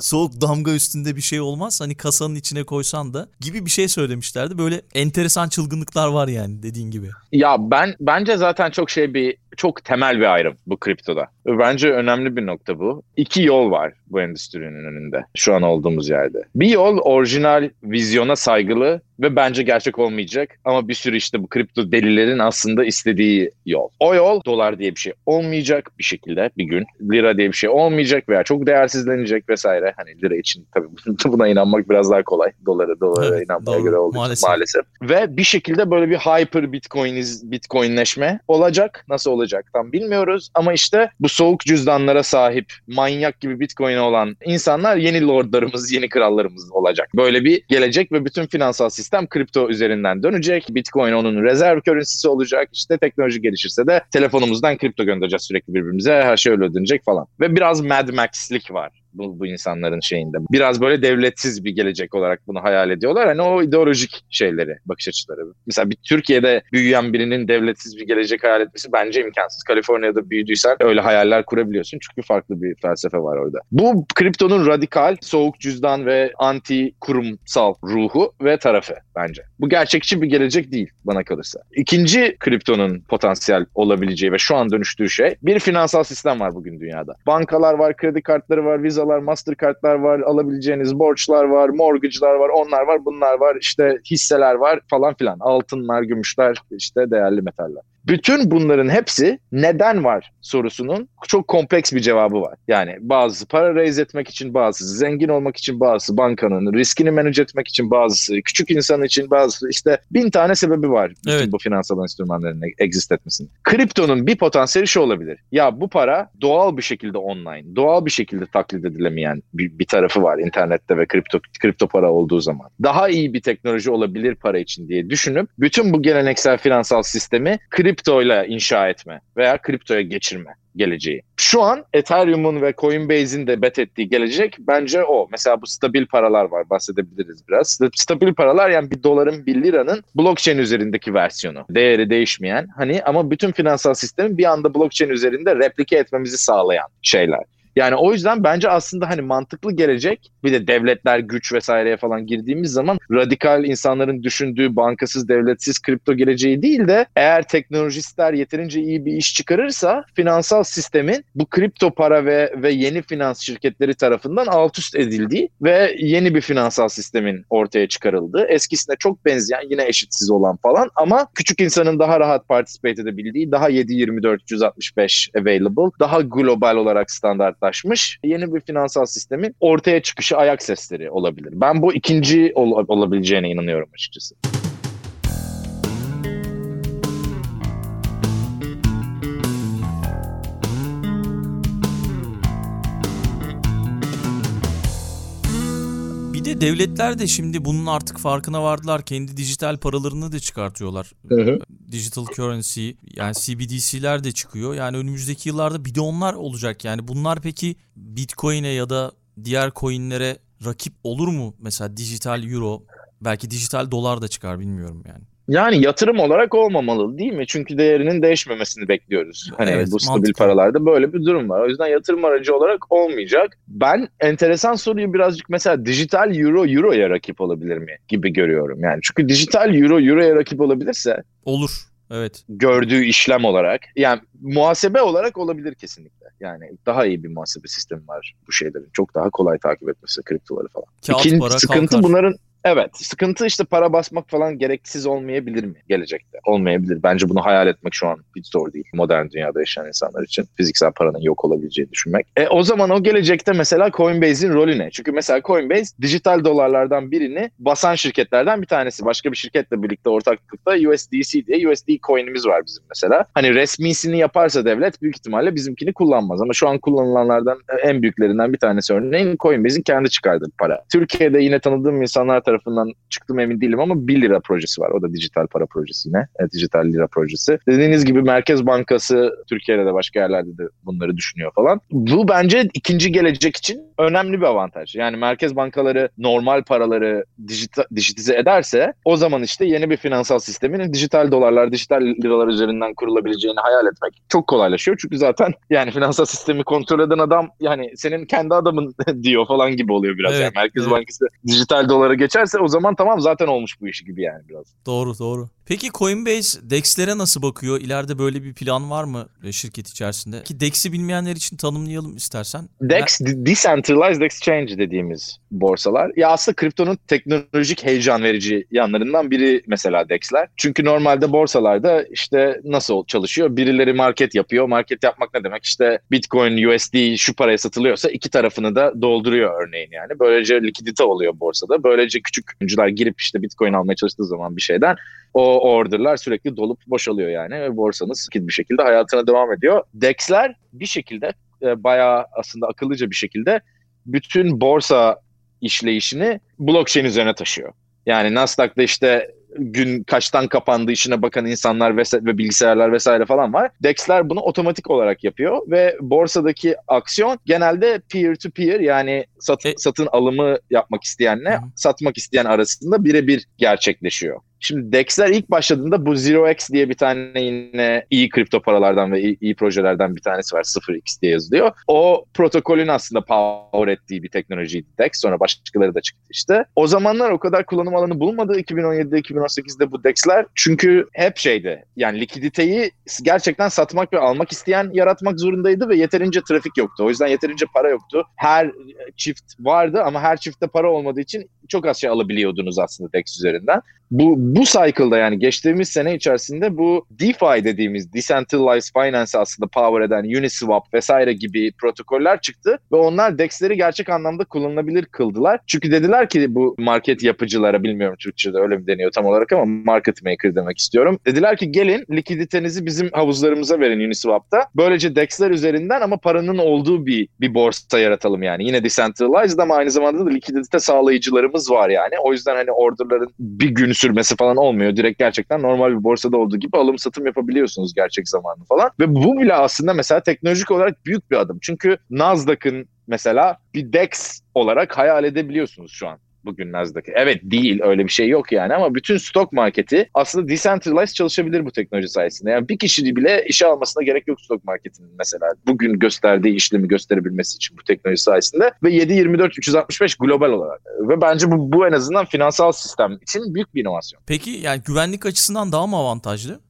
soğuk damga üstünde bir şey olmaz. Hani kasanın içine koysan da gibi bir şey söylemişlerdi. Böyle enteresan çılgınlıklar var yani dediğin gibi. Ya ben bence zaten çok şey bir çok temel bir ayrım bu kriptoda. Bence önemli bir nokta bu. İki yol var bu endüstrinin önünde şu an olduğumuz yerde. Bir yol orijinal vizyona saygılı ve bence gerçek olmayacak ama bir sürü işte bu kripto delilerin aslında istediği yol. O yol dolar diye bir şey olmayacak bir şekilde bir gün. Lira diye bir şey olmayacak veya çok değersizlenecek vesaire. Hani lira için tabii buna inanmak biraz daha kolay. Dolara dolara evet, inanmaya doğru, göre oldu maalesef. maalesef. Ve bir şekilde böyle bir hyper bitcoiniz, bitcoinleşme olacak. Nasıl olacak tam bilmiyoruz ama işte bu soğuk cüzdanlara sahip manyak gibi bitcoin'e olan insanlar yeni lordlarımız, yeni krallarımız olacak. Böyle bir gelecek ve bütün finansal sistem sistem kripto üzerinden dönecek. Bitcoin onun rezerv currency'si olacak. İşte teknoloji gelişirse de telefonumuzdan kripto göndereceğiz sürekli birbirimize. Her şey öyle ödenecek falan. Ve biraz Mad Max'lik var bu, bu insanların şeyinde. Biraz böyle devletsiz bir gelecek olarak bunu hayal ediyorlar. Hani o ideolojik şeyleri, bakış açıları. Mesela bir Türkiye'de büyüyen birinin devletsiz bir gelecek hayal etmesi bence imkansız. Kaliforniya'da büyüdüysen öyle hayaller kurabiliyorsun. Çünkü farklı bir felsefe var orada. Bu kriptonun radikal, soğuk cüzdan ve anti kurumsal ruhu ve tarafı bence. Bu gerçekçi bir gelecek değil bana kalırsa. İkinci kriptonun potansiyel olabileceği ve şu an dönüştüğü şey, bir finansal sistem var bugün dünyada. Bankalar var, kredi kartları var, vizalar, mastercardlar var, alabileceğiniz borçlar var, mortgage'lar var, onlar var, bunlar var, işte hisseler var falan filan. Altınlar, gümüşler, işte değerli metaller. Bütün bunların hepsi neden var sorusunun çok kompleks bir cevabı var. Yani bazısı para raise etmek için, bazısı zengin olmak için, bazısı bankanın riskini manage etmek için, bazısı küçük insan için, bazısı işte bin tane sebebi var. Evet. Bütün bu finansal enstrümanların exist etmesinin. Kriptonun bir potansiyeli şu olabilir. Ya bu para doğal bir şekilde online, doğal bir şekilde taklit edilemeyen bir, bir tarafı var internette ve kripto, kripto para olduğu zaman. Daha iyi bir teknoloji olabilir para için diye düşünüp bütün bu geleneksel finansal sistemi kripto kriptoyla inşa etme veya kriptoya geçirme geleceği. Şu an Ethereum'un ve Coinbase'in de bet ettiği gelecek bence o. Mesela bu stabil paralar var, bahsedebiliriz biraz. Stabil paralar, yani bir doların, bir liranın blockchain üzerindeki versiyonu. Değeri değişmeyen, hani ama bütün finansal sistemi bir anda blockchain üzerinde replike etmemizi sağlayan şeyler. Yani o yüzden bence aslında hani mantıklı gelecek, bir de devletler, güç vesaireye falan girdiğimiz zaman radikal insanların düşündüğü bankasız, devletsiz kripto geleceği değil de, eğer teknolojistler yeterince iyi bir iş çıkarırsa finansal sistemin bu kripto para ve, ve yeni finans şirketleri tarafından alt üst edildiği ve yeni bir finansal sistemin ortaya çıkarıldığı, eskisine çok benzeyen, yine eşitsiz olan falan ama küçük insanın daha rahat participate edebildiği, daha yedi yirmi dört üç altmış beş available, daha global olarak standart yeni bir finansal sistemin ortaya çıkışı ayak sesleri olabilir. Ben bu ikinci ol- olabileceğine inanıyorum açıkçası. Devletler de şimdi bunun artık farkına vardılar. Kendi dijital paralarını da çıkartıyorlar. Hı hı. Digital currency, yani C B D C'ler de çıkıyor. Yani önümüzdeki yıllarda bir de onlar olacak. Yani bunlar peki Bitcoin'e ya da diğer coin'lere rakip olur mu? Mesela dijital euro, belki dijital dolar da çıkar, bilmiyorum yani. Yani yatırım olarak olmamalı değil mi? Çünkü değerinin değişmemesini bekliyoruz. Hani evet, bu stabil mantıklı paralarda böyle bir durum var. O yüzden yatırım aracı olarak olmayacak. Ben enteresan soruyu birazcık, mesela dijital euro euroya rakip olabilir mi gibi görüyorum. Yani çünkü dijital euro euroya rakip olabilirse olur. Evet. Gördüğü işlem olarak, yani muhasebe olarak olabilir kesinlikle. Yani daha iyi bir muhasebe sistemi var bu şeylerin. Çok daha kolay takip etmesi kriptoları falan. Kağıt İkinci para sıkıntı kalkar. Bunların Evet, sıkıntı işte para basmak falan gereksiz olmayabilir mi gelecekte? Olmayabilir. Bence bunu hayal etmek şu an hiç zor değil. Modern dünyada yaşayan insanlar için fiziksel paranın yok olabileceğini düşünmek. E, o zaman o gelecekte mesela Coinbase'in rolü ne? Çünkü mesela Coinbase dijital dolarlardan birini basan şirketlerden bir tanesi. Başka bir şirketle birlikte ortaklıkta U S D C diye U S D coin'imiz var bizim mesela. Hani resmisini yaparsa devlet büyük ihtimalle bizimkini kullanmaz. Ama şu an kullanılanlardan en büyüklerinden bir tanesi örneğin Coinbase'in kendi çıkardığı para. Türkiye'de yine tanıdığım insanlar tarafından çıktım emin değilim ama bir lira projesi var. O da dijital para projesi yine. Evet, dijital lira projesi. Dediğiniz gibi Merkez Bankası Türkiye'de de başka yerlerde de bunları düşünüyor falan. Bu bence ikinci gelecek için önemli bir avantaj. Yani merkez bankaları normal paraları dijita, dijitize ederse o zaman işte yeni bir finansal sistemin dijital dolarlar, dijital liralar üzerinden kurulabileceğini hayal etmek çok kolaylaşıyor. Çünkü zaten yani finansal sistemi kontrol eden adam yani senin kendi adamın diyor falan gibi oluyor biraz. Evet, yani Merkez evet. Bankası dijital dolara geçer o zaman tamam zaten olmuş bu işi gibi yani biraz. Doğru doğru. Peki Coinbase D E X'lere nasıl bakıyor? İleride böyle bir plan var mı şirket içerisinde? Ki D E X'i bilmeyenler için tanımlayalım istersen. D E X, ben... Decentralized Exchange dediğimiz borsalar. Ya aslında kriptonun teknolojik heyecan verici yanlarından biri mesela D E X'ler. Çünkü normalde borsalarda işte nasıl çalışıyor? Birileri market yapıyor. Market yapmak ne demek? İşte Bitcoin, U S D şu paraya satılıyorsa iki tarafını da dolduruyor örneğin yani. Böylece likidite oluyor borsada. Böylece küçük oyuncular girip işte Bitcoin almaya çalıştığı zaman bir şeyden o order'lar sürekli dolup boşalıyor yani ve borsanız bir şekilde hayatına devam ediyor. D E X'ler bir şekilde e, bayağı aslında akıllıca bir şekilde bütün borsa işleyişini blockchain üzerine taşıyor. Yani Nasdaq'ta işte gün kaçtan kapandığı işine bakan insanlar vesaire ve bilgisayarlar vesaire falan var. D E X'ler bunu otomatik olarak yapıyor ve borsadaki aksiyon genelde peer to peer, yani sat, e- satın alımı yapmak isteyenle hmm. satmak isteyen arasında birebir gerçekleşiyor. Şimdi D E X'ler ilk başladığında bu sıfır x diye bir tane yine iyi kripto paralardan ve iyi, iyi projelerden bir tanesi var. sıfır x diye yazılıyor. O protokolün aslında power ettiği bir teknolojiydi D E X. Sonra başkaları da çıktı işte. O zamanlar o kadar kullanım alanı bulmadı iki bin on yedide iki bin on sekizde bu D E X'ler. Çünkü hep şeydi, yani likiditeyi gerçekten satmak ve almak isteyen yaratmak zorundaydı ve yeterince trafik yoktu. O yüzden yeterince para yoktu. Her çift vardı ama her çiftte para olmadığı için çok az şey alabiliyordunuz aslında D E X üzerinden. Bu bu cycle'da, yani geçtiğimiz sene içerisinde bu DeFi dediğimiz Decentralized Finance aslında power eden Uniswap vesaire gibi protokoller çıktı ve onlar D E X'leri gerçek anlamda kullanılabilir kıldılar. Çünkü dediler ki bu market yapıcılara, bilmiyorum Türkçe'de öyle mi deniyor tam olarak ama market maker demek istiyorum. Dediler ki gelin likiditenizi bizim havuzlarımıza verin Uniswap'ta. Böylece D E X'ler üzerinden ama paranın olduğu bir bir borsa yaratalım yani. Yine decentralized ama aynı zamanda da likidite sağlayıcılarımız var yani. O yüzden hani orderların bir gün sürmesi falan olmuyor. Direkt gerçekten normal bir borsada olduğu gibi alım satım yapabiliyorsunuz gerçek zamanlı falan. Ve bu bile aslında mesela teknolojik olarak büyük bir adım. Çünkü Nasdaq'ın mesela bir D E X olarak hayal edebiliyorsunuz şu an. Bugün Nasdaq'ı. Evet değil, öyle bir şey yok yani ama bütün stok marketi aslında decentralized çalışabilir bu teknoloji sayesinde. Yani bir kişinin bile işe almasına gerek yok stok marketinin mesela. Bugün gösterdiği işlemi gösterebilmesi için bu teknoloji sayesinde ve yedi yirmi dört üç yüz altmış beş global olarak. Ve bence bu, bu en azından finansal sistem için büyük bir inovasyon. Peki yani güvenlik açısından daha mı avantajlı?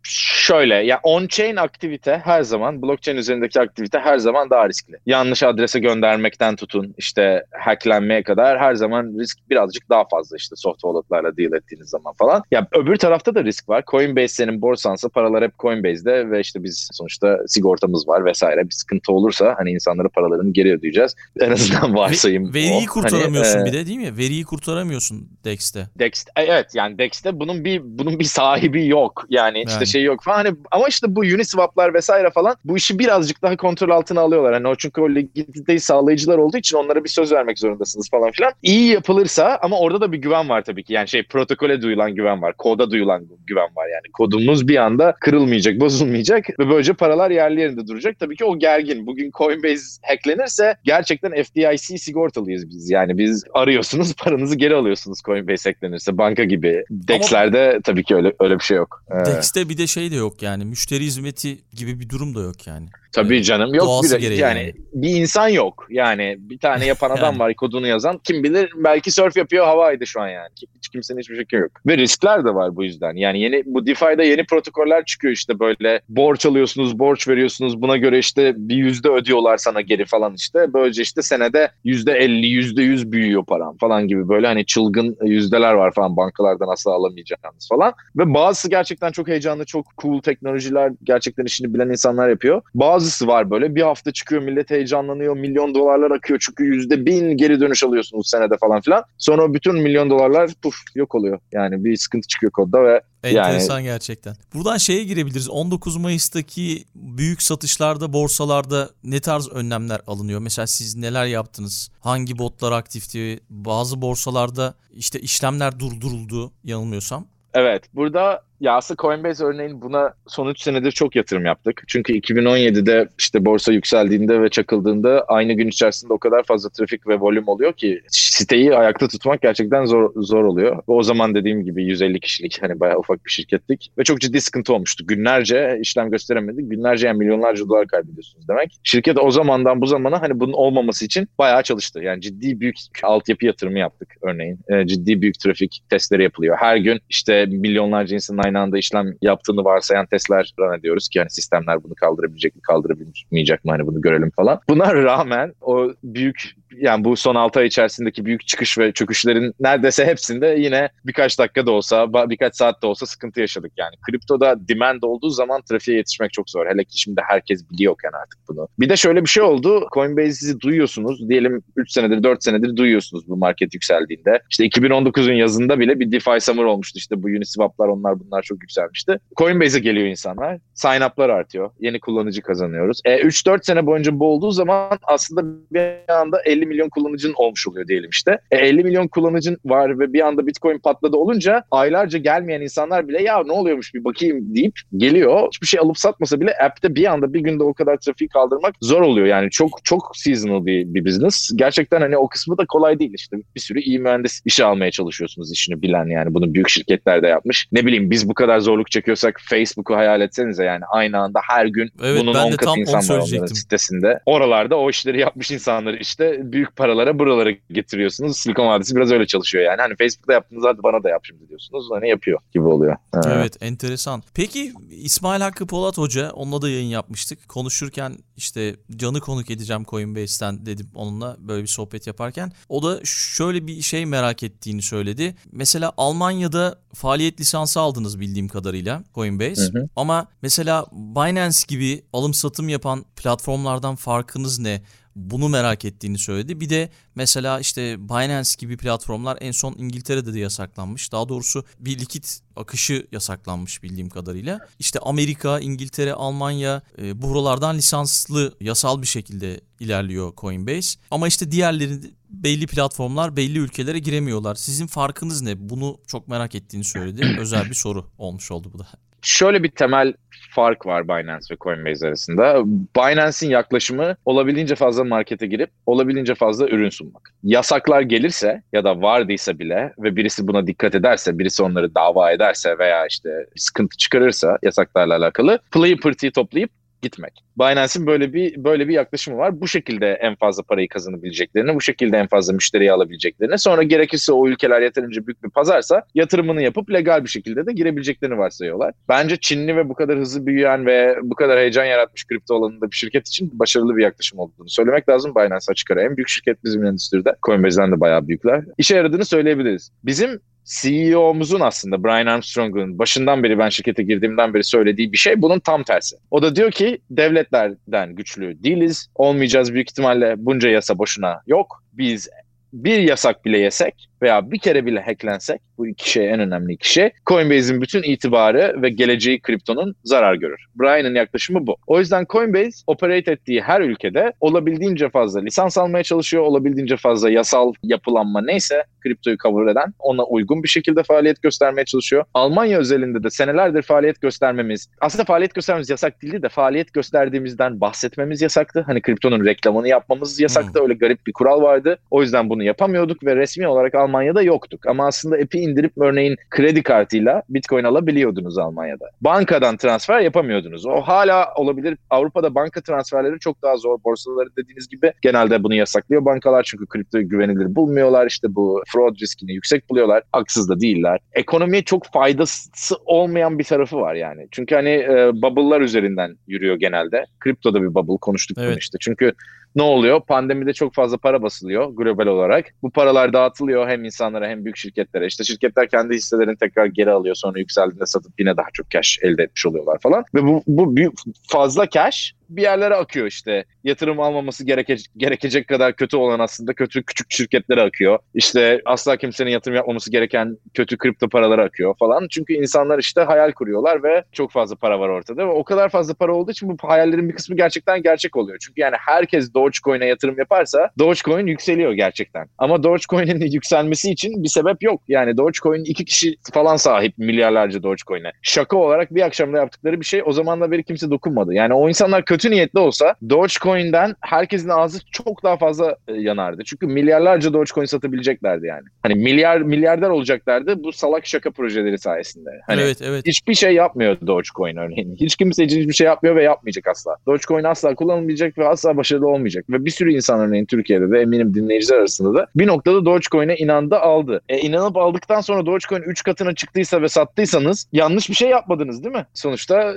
Şöyle ya yani on-chain aktivite her zaman, blockchain üzerindeki aktivite her zaman daha riskli. Yanlış adrese göndermekten tutun işte hacklenmeye kadar her zaman risk biraz azıcık daha fazla işte soft wallet'larla deal ettiğiniz zaman falan. Ya öbür tarafta da risk var. Coinbase senin borsansa paralar hep Coinbase'de ve işte biz sonuçta sigortamız var vesaire. Bir sıkıntı olursa hani insanlara paralarını geri ödeyeceğiz. En azından varsayım. Veriyi o. kurtaramıyorsun hani, bir de değil mi? Veriyi kurtaramıyorsun D E X'te. D E X'te evet, yani D E X'te bunun bir bunun bir sahibi yok. Yani, yani. işte şey yok falan. Hani, ama işte bu Uniswap'lar vesaire falan bu işi birazcık daha kontrol altına alıyorlar. Hani o çünkü o likiditeyi sağlayıcılar olduğu için onlara bir söz vermek zorundasınız falan filan. İyi yapılırsa ama orada da bir güven var tabii ki. Yani şey protokole duyulan güven var. Koda duyulan güven var yani. Kodumuz bir anda kırılmayacak, bozulmayacak ve böylece paralar yerli yerinde duracak. Tabii ki o gergin. Bugün Coinbase hacklenirse gerçekten F D I C sigortalıyız biz. Yani biz arıyorsunuz, paranızı geri alıyorsunuz Coinbase hacklenirse. Banka gibi. D E X'lerde ama tabii ki öyle öyle bir şey yok. D E X'te bir de şey de yok yani. Müşteri hizmeti gibi bir durum da yok yani. Tabii canım yok bir, yani, yani bir insan yok yani bir tane yapan adam yani var kodunu yazan, kim bilir belki surf yapıyor Hawaii'de şu an yani hiç kimsenin hiçbir şey yok ve riskler de var bu yüzden yani yeni bu DeFi'de yeni protokoller çıkıyor işte böyle borç alıyorsunuz borç veriyorsunuz buna göre işte bir yüzde ödüyorlar sana geri falan işte böylece işte senede yüzde elli yüzde yüz büyüyor param falan gibi böyle hani çılgın yüzdeler var falan bankalardan asla alamayacağınız falan ve bazısı gerçekten çok heyecanlı çok cool teknolojiler gerçekten işini bilen insanlar yapıyor bazı Bazısı var böyle bir hafta çıkıyor millet heyecanlanıyor milyon dolarlar akıyor çünkü yüzde bin geri dönüş alıyorsunuz senede falan filan. Sonra bütün milyon dolarlar puf yok oluyor yani bir sıkıntı çıkıyor kodda ve enteresan yani gerçekten. Buradan şeye girebiliriz. on dokuz Mayıs'taki büyük satışlarda borsalarda ne tarz önlemler alınıyor? Mesela siz neler yaptınız? Hangi botlar aktifti? Bazı borsalarda işte işlemler durduruldu yanılmıyorsam. Evet burada ya aslında Coinbase örneğin buna son üç senedir çok yatırım yaptık. Çünkü iki bin on yedide işte borsa yükseldiğinde ve çakıldığında aynı gün içerisinde o kadar fazla trafik ve volüm oluyor ki siteyi ayakta tutmak gerçekten zor zor oluyor. Ve o zaman dediğim gibi yüz elli kişilik hani bayağı ufak bir şirkettik ve çok ciddi sıkıntı olmuştu. Günlerce işlem gösteremedik. Günlerce yani milyonlarca dolar kaybediyorsunuz demek. Şirket o zamandan bu zamana hani bunun olmaması için bayağı çalıştı. Yani ciddi büyük altyapı yatırımı yaptık örneğin. E, ciddi büyük trafik testleri yapılıyor. Her gün işte milyonlarca insanın aynı anda işlem yaptığını varsayan testler run ediyoruz ki hani sistemler bunu kaldırabilecek mi, kaldıramayacak mı hani bunu görelim falan. Buna rağmen o büyük yani bu son altı ay içerisindeki büyük çıkış ve çöküşlerin neredeyse hepsinde yine birkaç dakika da olsa, birkaç saat de olsa sıkıntı yaşadık yani. Kriptoda demand olduğu zaman trafiğe yetişmek çok zor. Hele ki şimdi herkes biliyorken artık bunu. Bir de şöyle bir şey oldu. Coinbase'i duyuyorsunuz. Diyelim üç senedir, dört senedir duyuyorsunuz bu market yükseldiğinde. İşte iki bin on dokuzun yazında bile bir DeFi Summer olmuştu. İşte bu Uniswap'lar, onlar bunlar çok yükselmişti. Coinbase'e geliyor insanlar. Sign-up'lar artıyor. Yeni kullanıcı kazanıyoruz. E, üç dört sene boyunca bu olduğu zaman aslında bir anda elli milyon kullanıcının olmuş oluyor diyelim işte. E, elli milyon kullanıcın var ve bir anda Bitcoin patladı olunca aylarca gelmeyen insanlar bile ya ne oluyormuş bir bakayım deyip geliyor. Hiçbir şey alıp satmasa bile app'te bir anda bir günde o kadar trafiği kaldırmak zor oluyor. Yani çok çok seasonal bir, bir business. Gerçekten hani o kısmı da kolay değil işte. Bir sürü iyi mühendis işe almaya çalışıyorsunuz, işini bilen yani. Bunu büyük şirketler de yapmış. Ne bileyim biz bu kadar zorluk çekiyorsak Facebook'u hayal etsenize yani aynı anda her gün evet, bunun on katı insan var onların sitesinde. Oralarda o işleri yapmış insanları işte büyük paralara buralara getiriyorsunuz. Silikon Vadisi biraz öyle çalışıyor yani. Hani Facebook'ta yaptığınız halde bana da yap şimdi diyorsunuz. Hani yapıyor gibi oluyor. Ha. Evet enteresan. Peki İsmail Hakkı Polat Hoca, onunla da yayın yapmıştık. Konuşurken işte canı konuk edeceğim Coinbase'ten dedim onunla böyle bir sohbet yaparken. O da şöyle bir şey merak ettiğini söyledi. Mesela Almanya'da faaliyet lisansı aldınız bildiğim kadarıyla Coinbase. Hı hı. Ama mesela Binance gibi alım satım yapan platformlardan farkınız ne? Bunu merak ettiğini söyledi. Bir de mesela işte Binance gibi platformlar en son İngiltere'de de yasaklanmış. Daha doğrusu bir likit akışı yasaklanmış bildiğim kadarıyla. İşte Amerika, İngiltere, Almanya e, buralardan lisanslı yasal bir şekilde ilerliyor Coinbase. Ama işte diğerleri belli platformlar belli ülkelere giremiyorlar. Sizin farkınız ne? Bunu çok merak ettiğini söyledi. Özel bir soru olmuş oldu bu da. Şöyle bir temel fark var Binance ve Coinbase arasında. Binance'in yaklaşımı olabildiğince fazla markete girip olabildiğince fazla ürün sunmak. Yasaklar gelirse ya da vardıysa bile ve birisi buna dikkat ederse, birisi onları dava ederse veya işte sıkıntı çıkarırsa yasaklarla alakalı playı pırtıyı toplayıp gitmek. Binance'in böyle bir böyle bir yaklaşımı var. Bu şekilde en fazla parayı kazanabileceklerini, bu şekilde en fazla müşteriyi alabileceklerini, sonra gerekirse o ülkeler yeterince büyük bir pazarsa yatırımını yapıp legal bir şekilde de girebileceklerini varsayıyorlar. Bence Çinli ve bu kadar hızlı büyüyen ve bu kadar heyecan yaratmış kripto alanında bir şirket için başarılı bir yaklaşım olduğunu söylemek lazım. Binance açık ara en büyük şirket bizim endüstride. Coinbase'den de bayağı büyükler. İşe yaradığını söyleyebiliriz. Bizim C E O'muzun aslında Brian Armstrong'un başından beri ben şirkete girdiğimden beri söylediği bir şey bunun tam tersi. O da diyor ki devletlerden güçlü değiliz, olmayacağız büyük ihtimalle, bunca yasa boşuna yok. Biz bir yasak bile yesek veya bir kere bile hacklensek, bu iki şey en önemli iki şey, Coinbase'in bütün itibarı ve geleceği kriptonun zarar görür. Brian'ın yaklaşımı bu. O yüzden Coinbase operate ettiği her ülkede olabildiğince fazla lisans almaya çalışıyor, olabildiğince fazla yasal yapılanma neyse kriptoyu kabul eden ona uygun bir şekilde faaliyet göstermeye çalışıyor. Almanya özelinde de senelerdir faaliyet göstermemiz, aslında faaliyet göstermemiz yasak değildi de faaliyet gösterdiğimizden bahsetmemiz yasaktı. Hani kriptonun reklamını yapmamız yasaktı. Hmm. Öyle garip bir kural vardı. O yüzden bunu yapamıyorduk ve resmi olarak Almanya Almanya'da yoktuk ama aslında app'i indirip örneğin kredi kartıyla Bitcoin alabiliyordunuz Almanya'da. Bankadan transfer yapamıyordunuz. O hala olabilir. Avrupa'da banka transferleri çok daha zor. Borsaları dediğiniz gibi genelde bunu yasaklıyor bankalar çünkü kriptoya güvenilir bulmuyorlar. İşte bu fraud riskini yüksek buluyorlar. Haksız da değiller. Ekonomiye çok faydası olmayan bir tarafı var yani. Çünkü hani e, bubble'lar üzerinden yürüyor genelde. Kriptoda bir bubble konuştuk evet. bunu işte. Çünkü ne oluyor? Pandemide çok fazla para basılıyor global olarak. Bu paralar dağıtılıyor hem insanlara hem büyük şirketlere. İşte şirketler kendi hisselerini tekrar geri alıyor. Sonra yükseldiğinde satıp yine daha çok cash elde etmiş oluyorlar falan. Ve bu, bu büyük fazla cash bir yerlere akıyor işte. Yatırım almaması gerekecek, gerekecek kadar kötü olan aslında kötü küçük şirketlere akıyor. İşte asla kimsenin yatırım yapmaması gereken kötü kripto paralara akıyor falan. Çünkü insanlar işte hayal kuruyorlar ve çok fazla para var ortada. Ve o kadar fazla para olduğu için bu hayallerin bir kısmı gerçekten gerçek oluyor. Çünkü yani herkes Dogecoin'e yatırım yaparsa Dogecoin yükseliyor gerçekten. Ama Dogecoin'in yükselmesi için bir sebep yok. Yani Dogecoin iki kişi falan sahip milyarlarca Dogecoin'e. Şaka olarak bir akşamda yaptıkları bir şey o zamandan beri kimse dokunmadı. Yani o insanlar kötü kötü niyetli olsa Dogecoin'den herkesin ağzı çok daha fazla yanardı. Çünkü milyarlarca Dogecoin satabileceklerdi yani. Hani milyar milyarder olacaklardı bu salak şaka projeleri sayesinde. Hani evet, evet. Hiçbir şey yapmıyor Dogecoin örneğin. Hiç kimse için hiçbir şey yapmıyor ve yapmayacak asla. Dogecoin asla kullanılmayacak ve asla başarılı olmayacak. Ve bir sürü insan örneğin Türkiye'de de eminim dinleyiciler arasında da bir noktada Dogecoin'e inandı aldı. E inanıp aldıktan sonra Dogecoin üç katına çıktıysa ve sattıysanız yanlış bir şey yapmadınız değil mi? Sonuçta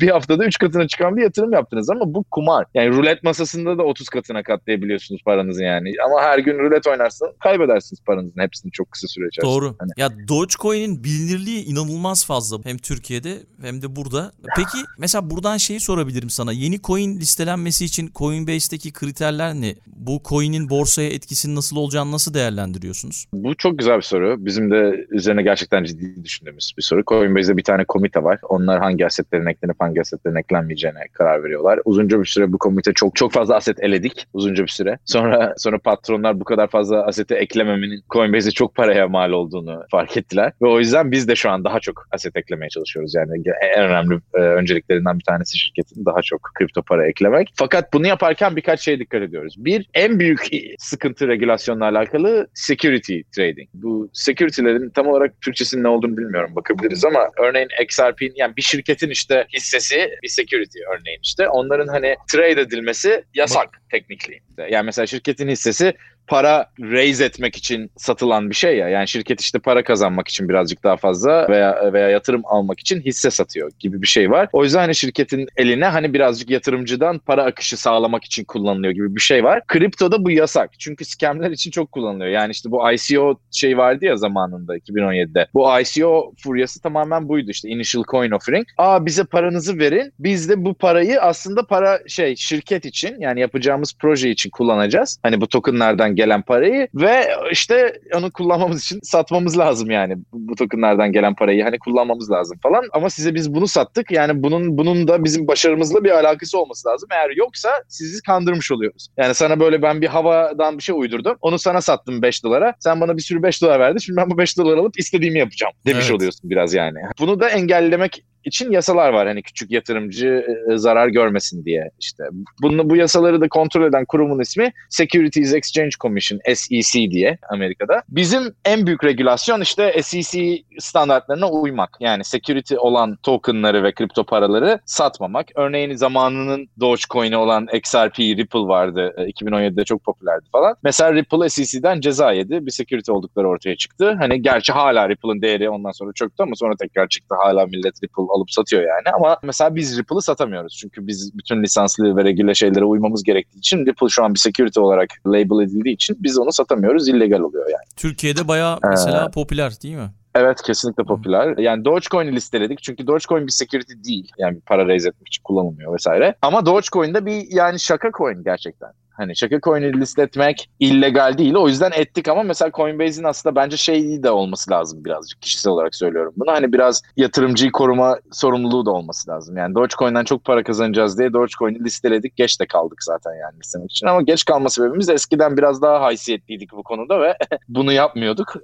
bir haftada üç katına çıkan bir yatırım yaptınız. Ama bu kumar. Yani rulet masasında da otuz katına katlayabiliyorsunuz paranızı yani. Ama her gün rulet oynarsanız kaybedersiniz paranızın hepsini çok kısa süre içerisinde. Doğru. Hani. Ya Dogecoin'in bilinirliği inanılmaz fazla. Hem Türkiye'de hem de burada. Peki mesela buradan şeyi sorabilirim sana. Yeni coin listelenmesi için Coinbase'deki kriterler ne? Bu coin'in borsaya etkisinin nasıl olacağını nasıl değerlendiriyorsunuz? Bu çok güzel bir soru. Bizim de üzerine gerçekten ciddi düşündüğümüz bir soru. Coinbase'de bir tane komite var. Onlar hangi assetlerin eklenip hangi assetlerin eklenmeyeceğine karar veriyor. yapıyorlar. Uzunca bir süre bu komite çok çok fazla aset eledik. Uzunca bir süre. Sonra sonra patronlar bu kadar fazla asete eklememenin Coinbase'e çok paraya mal olduğunu fark ettiler. Ve o yüzden biz de şu an daha çok aset eklemeye çalışıyoruz. Yani en önemli e, önceliklerinden bir tanesi şirketin daha çok kripto para eklemek. Fakat bunu yaparken birkaç şeye dikkat ediyoruz. Bir, en büyük sıkıntı regülasyonla alakalı security trading. Bu security'lerin tam olarak Türkçesinin ne olduğunu bilmiyorum, bakabiliriz ama örneğin X R P'nin, yani bir şirketin işte hissesi bir security örneğin işte. Onların hani trade edilmesi yasak teknikli. Yani mesela şirketin hissesi para raise etmek için satılan bir şey ya. Yani şirket işte para kazanmak için birazcık daha fazla veya veya yatırım almak için hisse satıyor gibi bir şey var. O yüzden hani şirketin eline hani birazcık yatırımcıdan para akışı sağlamak için kullanılıyor gibi bir şey var. Kriptoda bu yasak. Çünkü scamler için çok kullanılıyor. Yani işte bu I C O şey vardı ya zamanında iki bin on yedide. Bu I C O furyası tamamen buydu işte. Initial Coin Offering. Aa bize paranızı verin. Biz de bu parayı aslında para şey şirket için, yani yapacağımız proje için kullanacağız. Hani bu tokenlardan gelen parayı ve işte onu kullanmamız için satmamız lazım yani. Bu tokenlardan gelen parayı hani kullanmamız lazım falan. Ama size biz bunu sattık. Yani bunun bunun da bizim başarımızla bir alakası olması lazım. Eğer yoksa sizi kandırmış oluyoruz. Yani sana böyle ben bir havadan bir şey uydurdum. Onu sana sattım beş dolara. Sen bana bir sürü beş dolar verdin. Şimdi ben bu beş dolar alıp istediğimi yapacağım demiş evet. oluyorsun biraz yani. Bunu da engellemek için yasalar var. Hani küçük yatırımcı e, zarar görmesin diye işte. Bunu, bu yasaları da kontrol eden kurumun ismi Securities Exchange Commission, S E C diye Amerika'da. Bizim en büyük regülasyon işte S E C standartlarına uymak. Yani security olan tokenları ve kripto paraları satmamak. Örneğin zamanının Dogecoin'i olan X R P, Ripple vardı. iki bin on yedide çok popülerdi falan. Mesela Ripple S E C'den ceza yedi. Bir security oldukları ortaya çıktı. Hani gerçi hala Ripple'ın değeri ondan sonra çöktü ama sonra tekrar çıktı. Hala millet Ripple alıp satıyor yani, ama mesela biz Ripple'ı satamıyoruz. Çünkü biz bütün lisanslı ve regüle şeylere uymamız gerektiği için Ripple şu an bir security olarak label edildiği için biz onu satamıyoruz. İllegal oluyor yani. Türkiye'de bayağı mesela ee... popüler değil mi? Evet, kesinlikle popüler. Yani Dogecoin'i listeledik. Çünkü Dogecoin bir security değil. Yani para raise etmek için kullanılmıyor vesaire. Ama Dogecoin'de bir yani şaka coin gerçekten. Hani şaka coin'i listeletmek illegal değil. O yüzden ettik ama mesela Coinbase'in aslında bence şeyi de olması lazım birazcık. Kişisel olarak söylüyorum bunu. Hani biraz yatırımcıyı koruma sorumluluğu da olması lazım. Yani Dogecoin'den çok para kazanacağız diye Dogecoin'i listeledik. Geç de kaldık zaten yani listelemek için. Ama geç kalma sebebimiz eskiden biraz daha haysiyetliydik bu konuda ve bunu yapmıyorduk.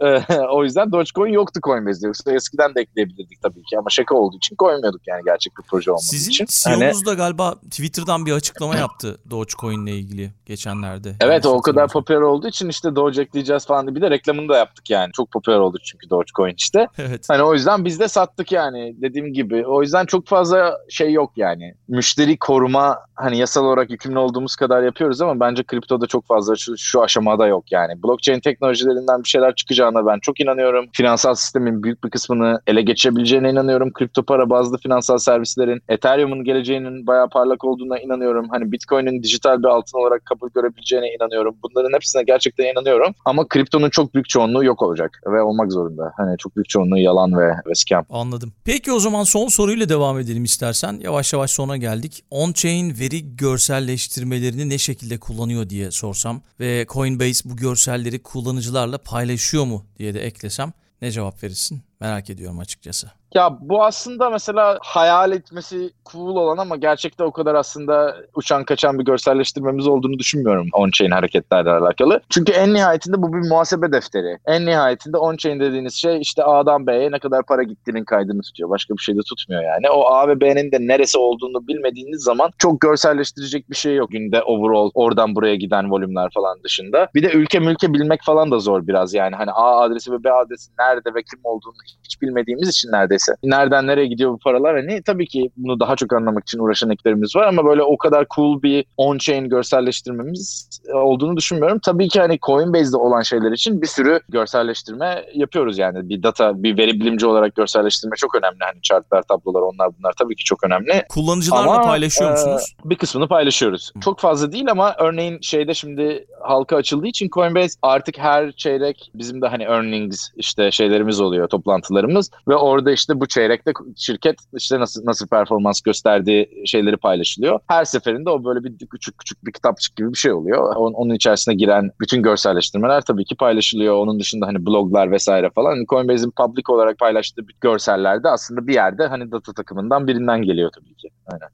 O yüzden Dogecoin yoktu Coinbase'de. Yoksa eskiden de ekleyebilirdik tabii ki. Ama şaka olduğu için koymuyorduk yani, gerçek bir proje olmadığı Sizin için. Sizin C E O'nuz da hani... galiba Twitter'dan bir açıklama yaptı Dogecoin'le ilgili. Geçenlerde. Evet, o kadar popüler olduğu için işte Doge ekleyeceğiz falan. Bir de reklamını da yaptık yani. Çok popüler oldu çünkü Dogecoin işte. Evet. Hani o yüzden biz de sattık yani, dediğim gibi. O yüzden çok fazla şey yok yani. Müşteri koruma hani yasal olarak yükümlü olduğumuz kadar yapıyoruz ama bence kriptoda çok fazla şu, şu aşamada yok yani. Blockchain teknolojilerinden bir şeyler çıkacağına ben çok inanıyorum. Finansal sistemin büyük bir kısmını ele geçirebileceğine inanıyorum. Kripto para bazlı finansal servislerin, Ethereum'un geleceğinin bayağı parlak olduğuna inanıyorum. Hani Bitcoin'in dijital bir altın olarak kabul görebileceğine inanıyorum. Bunların hepsine gerçekten inanıyorum. Ama kriptonun çok büyük çoğunluğu yok olacak ve olmak zorunda. Hani çok büyük çoğunluğu yalan ve, ve scam. Anladım. Peki o zaman son soruyla devam edelim istersen. Yavaş yavaş sona geldik. On-chain veri görselleştirmelerini ne şekilde kullanıyor diye sorsam ve Coinbase bu görselleri kullanıcılarla paylaşıyor mu diye de eklesem ne cevap verirsin? Merak ediyorum açıkçası. Ya bu aslında mesela hayal etmesi cool olan ama gerçekte o kadar aslında uçan kaçan bir görselleştirmemiz olduğunu düşünmüyorum on-chain hareketlerle alakalı. Çünkü en nihayetinde bu bir muhasebe defteri. En nihayetinde on-chain dediğiniz şey işte A'dan B'ye ne kadar para gittiğinin kaydını tutuyor. Başka bir şey de tutmuyor yani. O A ve B'nin de neresi olduğunu bilmediğiniz zaman çok görselleştirecek bir şey yok. Günde overall oradan buraya giden volümler falan dışında. Bir de ülke mülke bilmek falan da zor biraz yani. Hani A adresi ve B adresi nerede ve kim olduğunu hiç bilmediğimiz için neredeyse. Nereden nereye gidiyor bu paralar? Hani tabii ki bunu daha çok anlamak için uğraşan ekiplerimiz var ama böyle o kadar cool bir on-chain görselleştirmemiz olduğunu düşünmüyorum. Tabii ki hani Coinbase'de olan şeyler için bir sürü görselleştirme yapıyoruz yani. Bir data, bir veri bilimci olarak görselleştirme çok önemli. Hani chartlar, tablolar, onlar bunlar tabii ki çok önemli. Kullanıcılarla ama paylaşıyor musunuz? E, bir kısmını paylaşıyoruz. Hı. Çok fazla değil ama örneğin şeyde şimdi halka açıldığı için Coinbase artık her çeyrek bizim de hani earnings işte şeylerimiz oluyor, toplantılarımız ve orada işte bu çeyrekte şirket işte nasıl nasıl performans gösterdiği şeyleri paylaşılıyor. Her seferinde o böyle bir küçük küçük bir kitapçık gibi bir şey oluyor. Onun, onun içerisine giren bütün görselleştirmeler tabii ki paylaşılıyor. Onun dışında hani bloglar vesaire falan. Hani Coinbase'in public olarak paylaştığı görseller de aslında bir yerde hani data takımından birinden geliyor tabii ki. Aynen.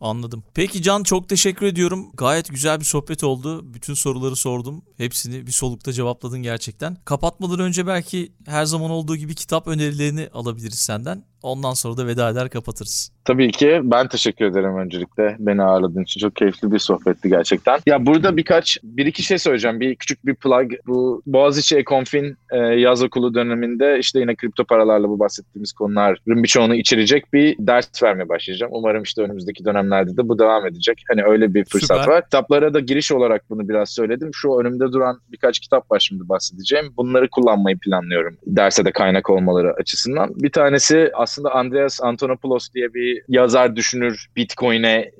Anladım. Peki Can, çok teşekkür ediyorum. Gayet güzel bir sohbet oldu. Bütün soruları sordum. Hepsini bir solukta cevapladın gerçekten. Kapatmadan önce belki her zaman olduğu gibi kitap önerilerini alabiliriz senden. Ondan sonra da veda eder kapatırız. Tabii ki. Ben teşekkür ederim öncelikle. Beni ağırladığın için çok keyifli bir sohbetti gerçekten. Ya burada birkaç, bir iki şey söyleyeceğim. Bir küçük bir plug. Bu Boğaziçi Ekonfin e, yaz okulu döneminde işte yine kripto paralarla bu bahsettiğimiz konuların birçoğunu içerecek bir ders vermeye başlayacağım. Umarım işte önümüzdeki dönemlerde de bu devam edecek. Hani öyle bir fırsat Süper. Var. Kitaplara da giriş olarak bunu biraz söyledim. Şu önümde duran birkaç kitap var şimdi bahsedeceğim. Bunları kullanmayı planlıyorum. Derse de kaynak olmaları açısından. Bir tanesi aslında Aslında Andreas Antonopoulos diye bir yazar, düşünür, Bitcoin'e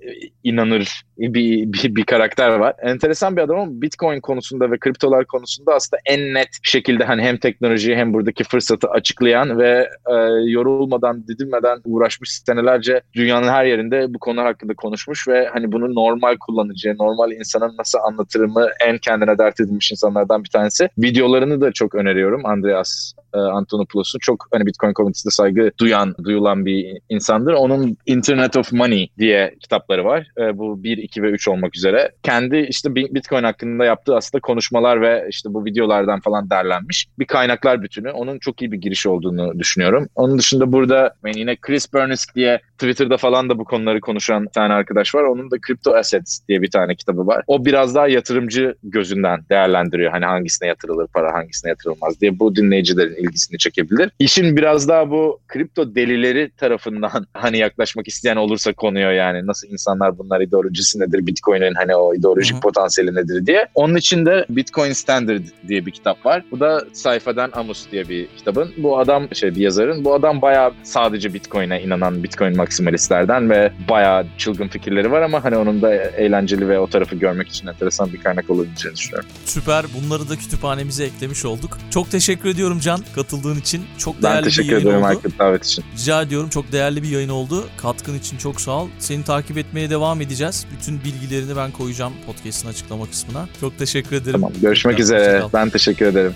inanır bir, bir bir karakter var. Enteresan bir adam ama Bitcoin konusunda ve kriptolar konusunda aslında en net şekilde hani hem teknolojiyi hem buradaki fırsatı açıklayan ve e, yorulmadan, didinmeden uğraşmış, senelerce dünyanın her yerinde bu konular hakkında konuşmuş ve hani bunu normal kullanıcıya, normal insana nasıl anlatırımı en kendine dert edilmiş insanlardan bir tanesi. Videolarını da çok öneriyorum Andreas e, Antonopoulos'un. Çok hani Bitcoin komünitesinde saygı duyan duyulan bir insandır. Onun Internet of Money diye kitapları var. Bu bir, iki ve üç olmak üzere. Kendi işte Bitcoin hakkında yaptığı aslında konuşmalar ve işte bu videolardan falan derlenmiş bir kaynaklar bütünü. Onun çok iyi bir giriş olduğunu düşünüyorum. Onun dışında burada yine Chris Bernisk diye Twitter'da falan da bu konuları konuşan bir tane arkadaş var. Onun da Crypto Assets diye bir tane kitabı var. O biraz daha yatırımcı gözünden değerlendiriyor. Hani hangisine yatırılır para, hangisine yatırılmaz diye. Bu dinleyicilerin ilgisini çekebilir. İşin biraz daha bu kripto delileri tarafından hani yaklaşmak isteyen olursa konuyor yani. Nasıl insanlar, bunlar ideolojisi nedir? Bitcoin'in hani o ideolojik Hı. potansiyeli nedir diye. Onun için de Bitcoin Standard diye bir kitap var. Bu da Sayfadan Amus diye bir kitabın. Bu adam şey bir yazarın. Bu adam bayağı sadece Bitcoin'e inanan Bitcoin maksimalistlerden ve bayağı çılgın fikirleri var ama hani onun da eğlenceli ve o tarafı görmek için enteresan bir kaynak olabileceğini düşünüyorum. Süper. Bunları da kütüphanemize eklemiş olduk. Çok teşekkür ediyorum Can, katıldığın için. Çok değerli bir yayın oldu. Ben teşekkür ediyorum Aykut davet için. Rica ediyorum. Çok değerli bir yayın oldu. Katkın için çok sağ ol. Seni takip etmeye devam edeceğiz. Bütün bilgilerini ben koyacağım podcast'ın açıklama kısmına. Çok teşekkür ederim. Tamam. Görüşmek Tekrar üzere. Ben teşekkür ederim.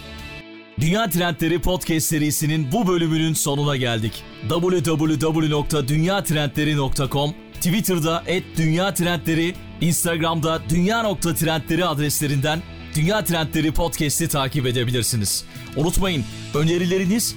Dünya Trendleri Podcast serisinin bu bölümünün sonuna geldik. double-u double-u double-u nokta dünya trendleri nokta com, Twitter'da et dünya trendleri, Instagram'da dünya nokta trendleri adreslerinden Dünya Trendleri Podcast'i takip edebilirsiniz. Unutmayın, önerileriniz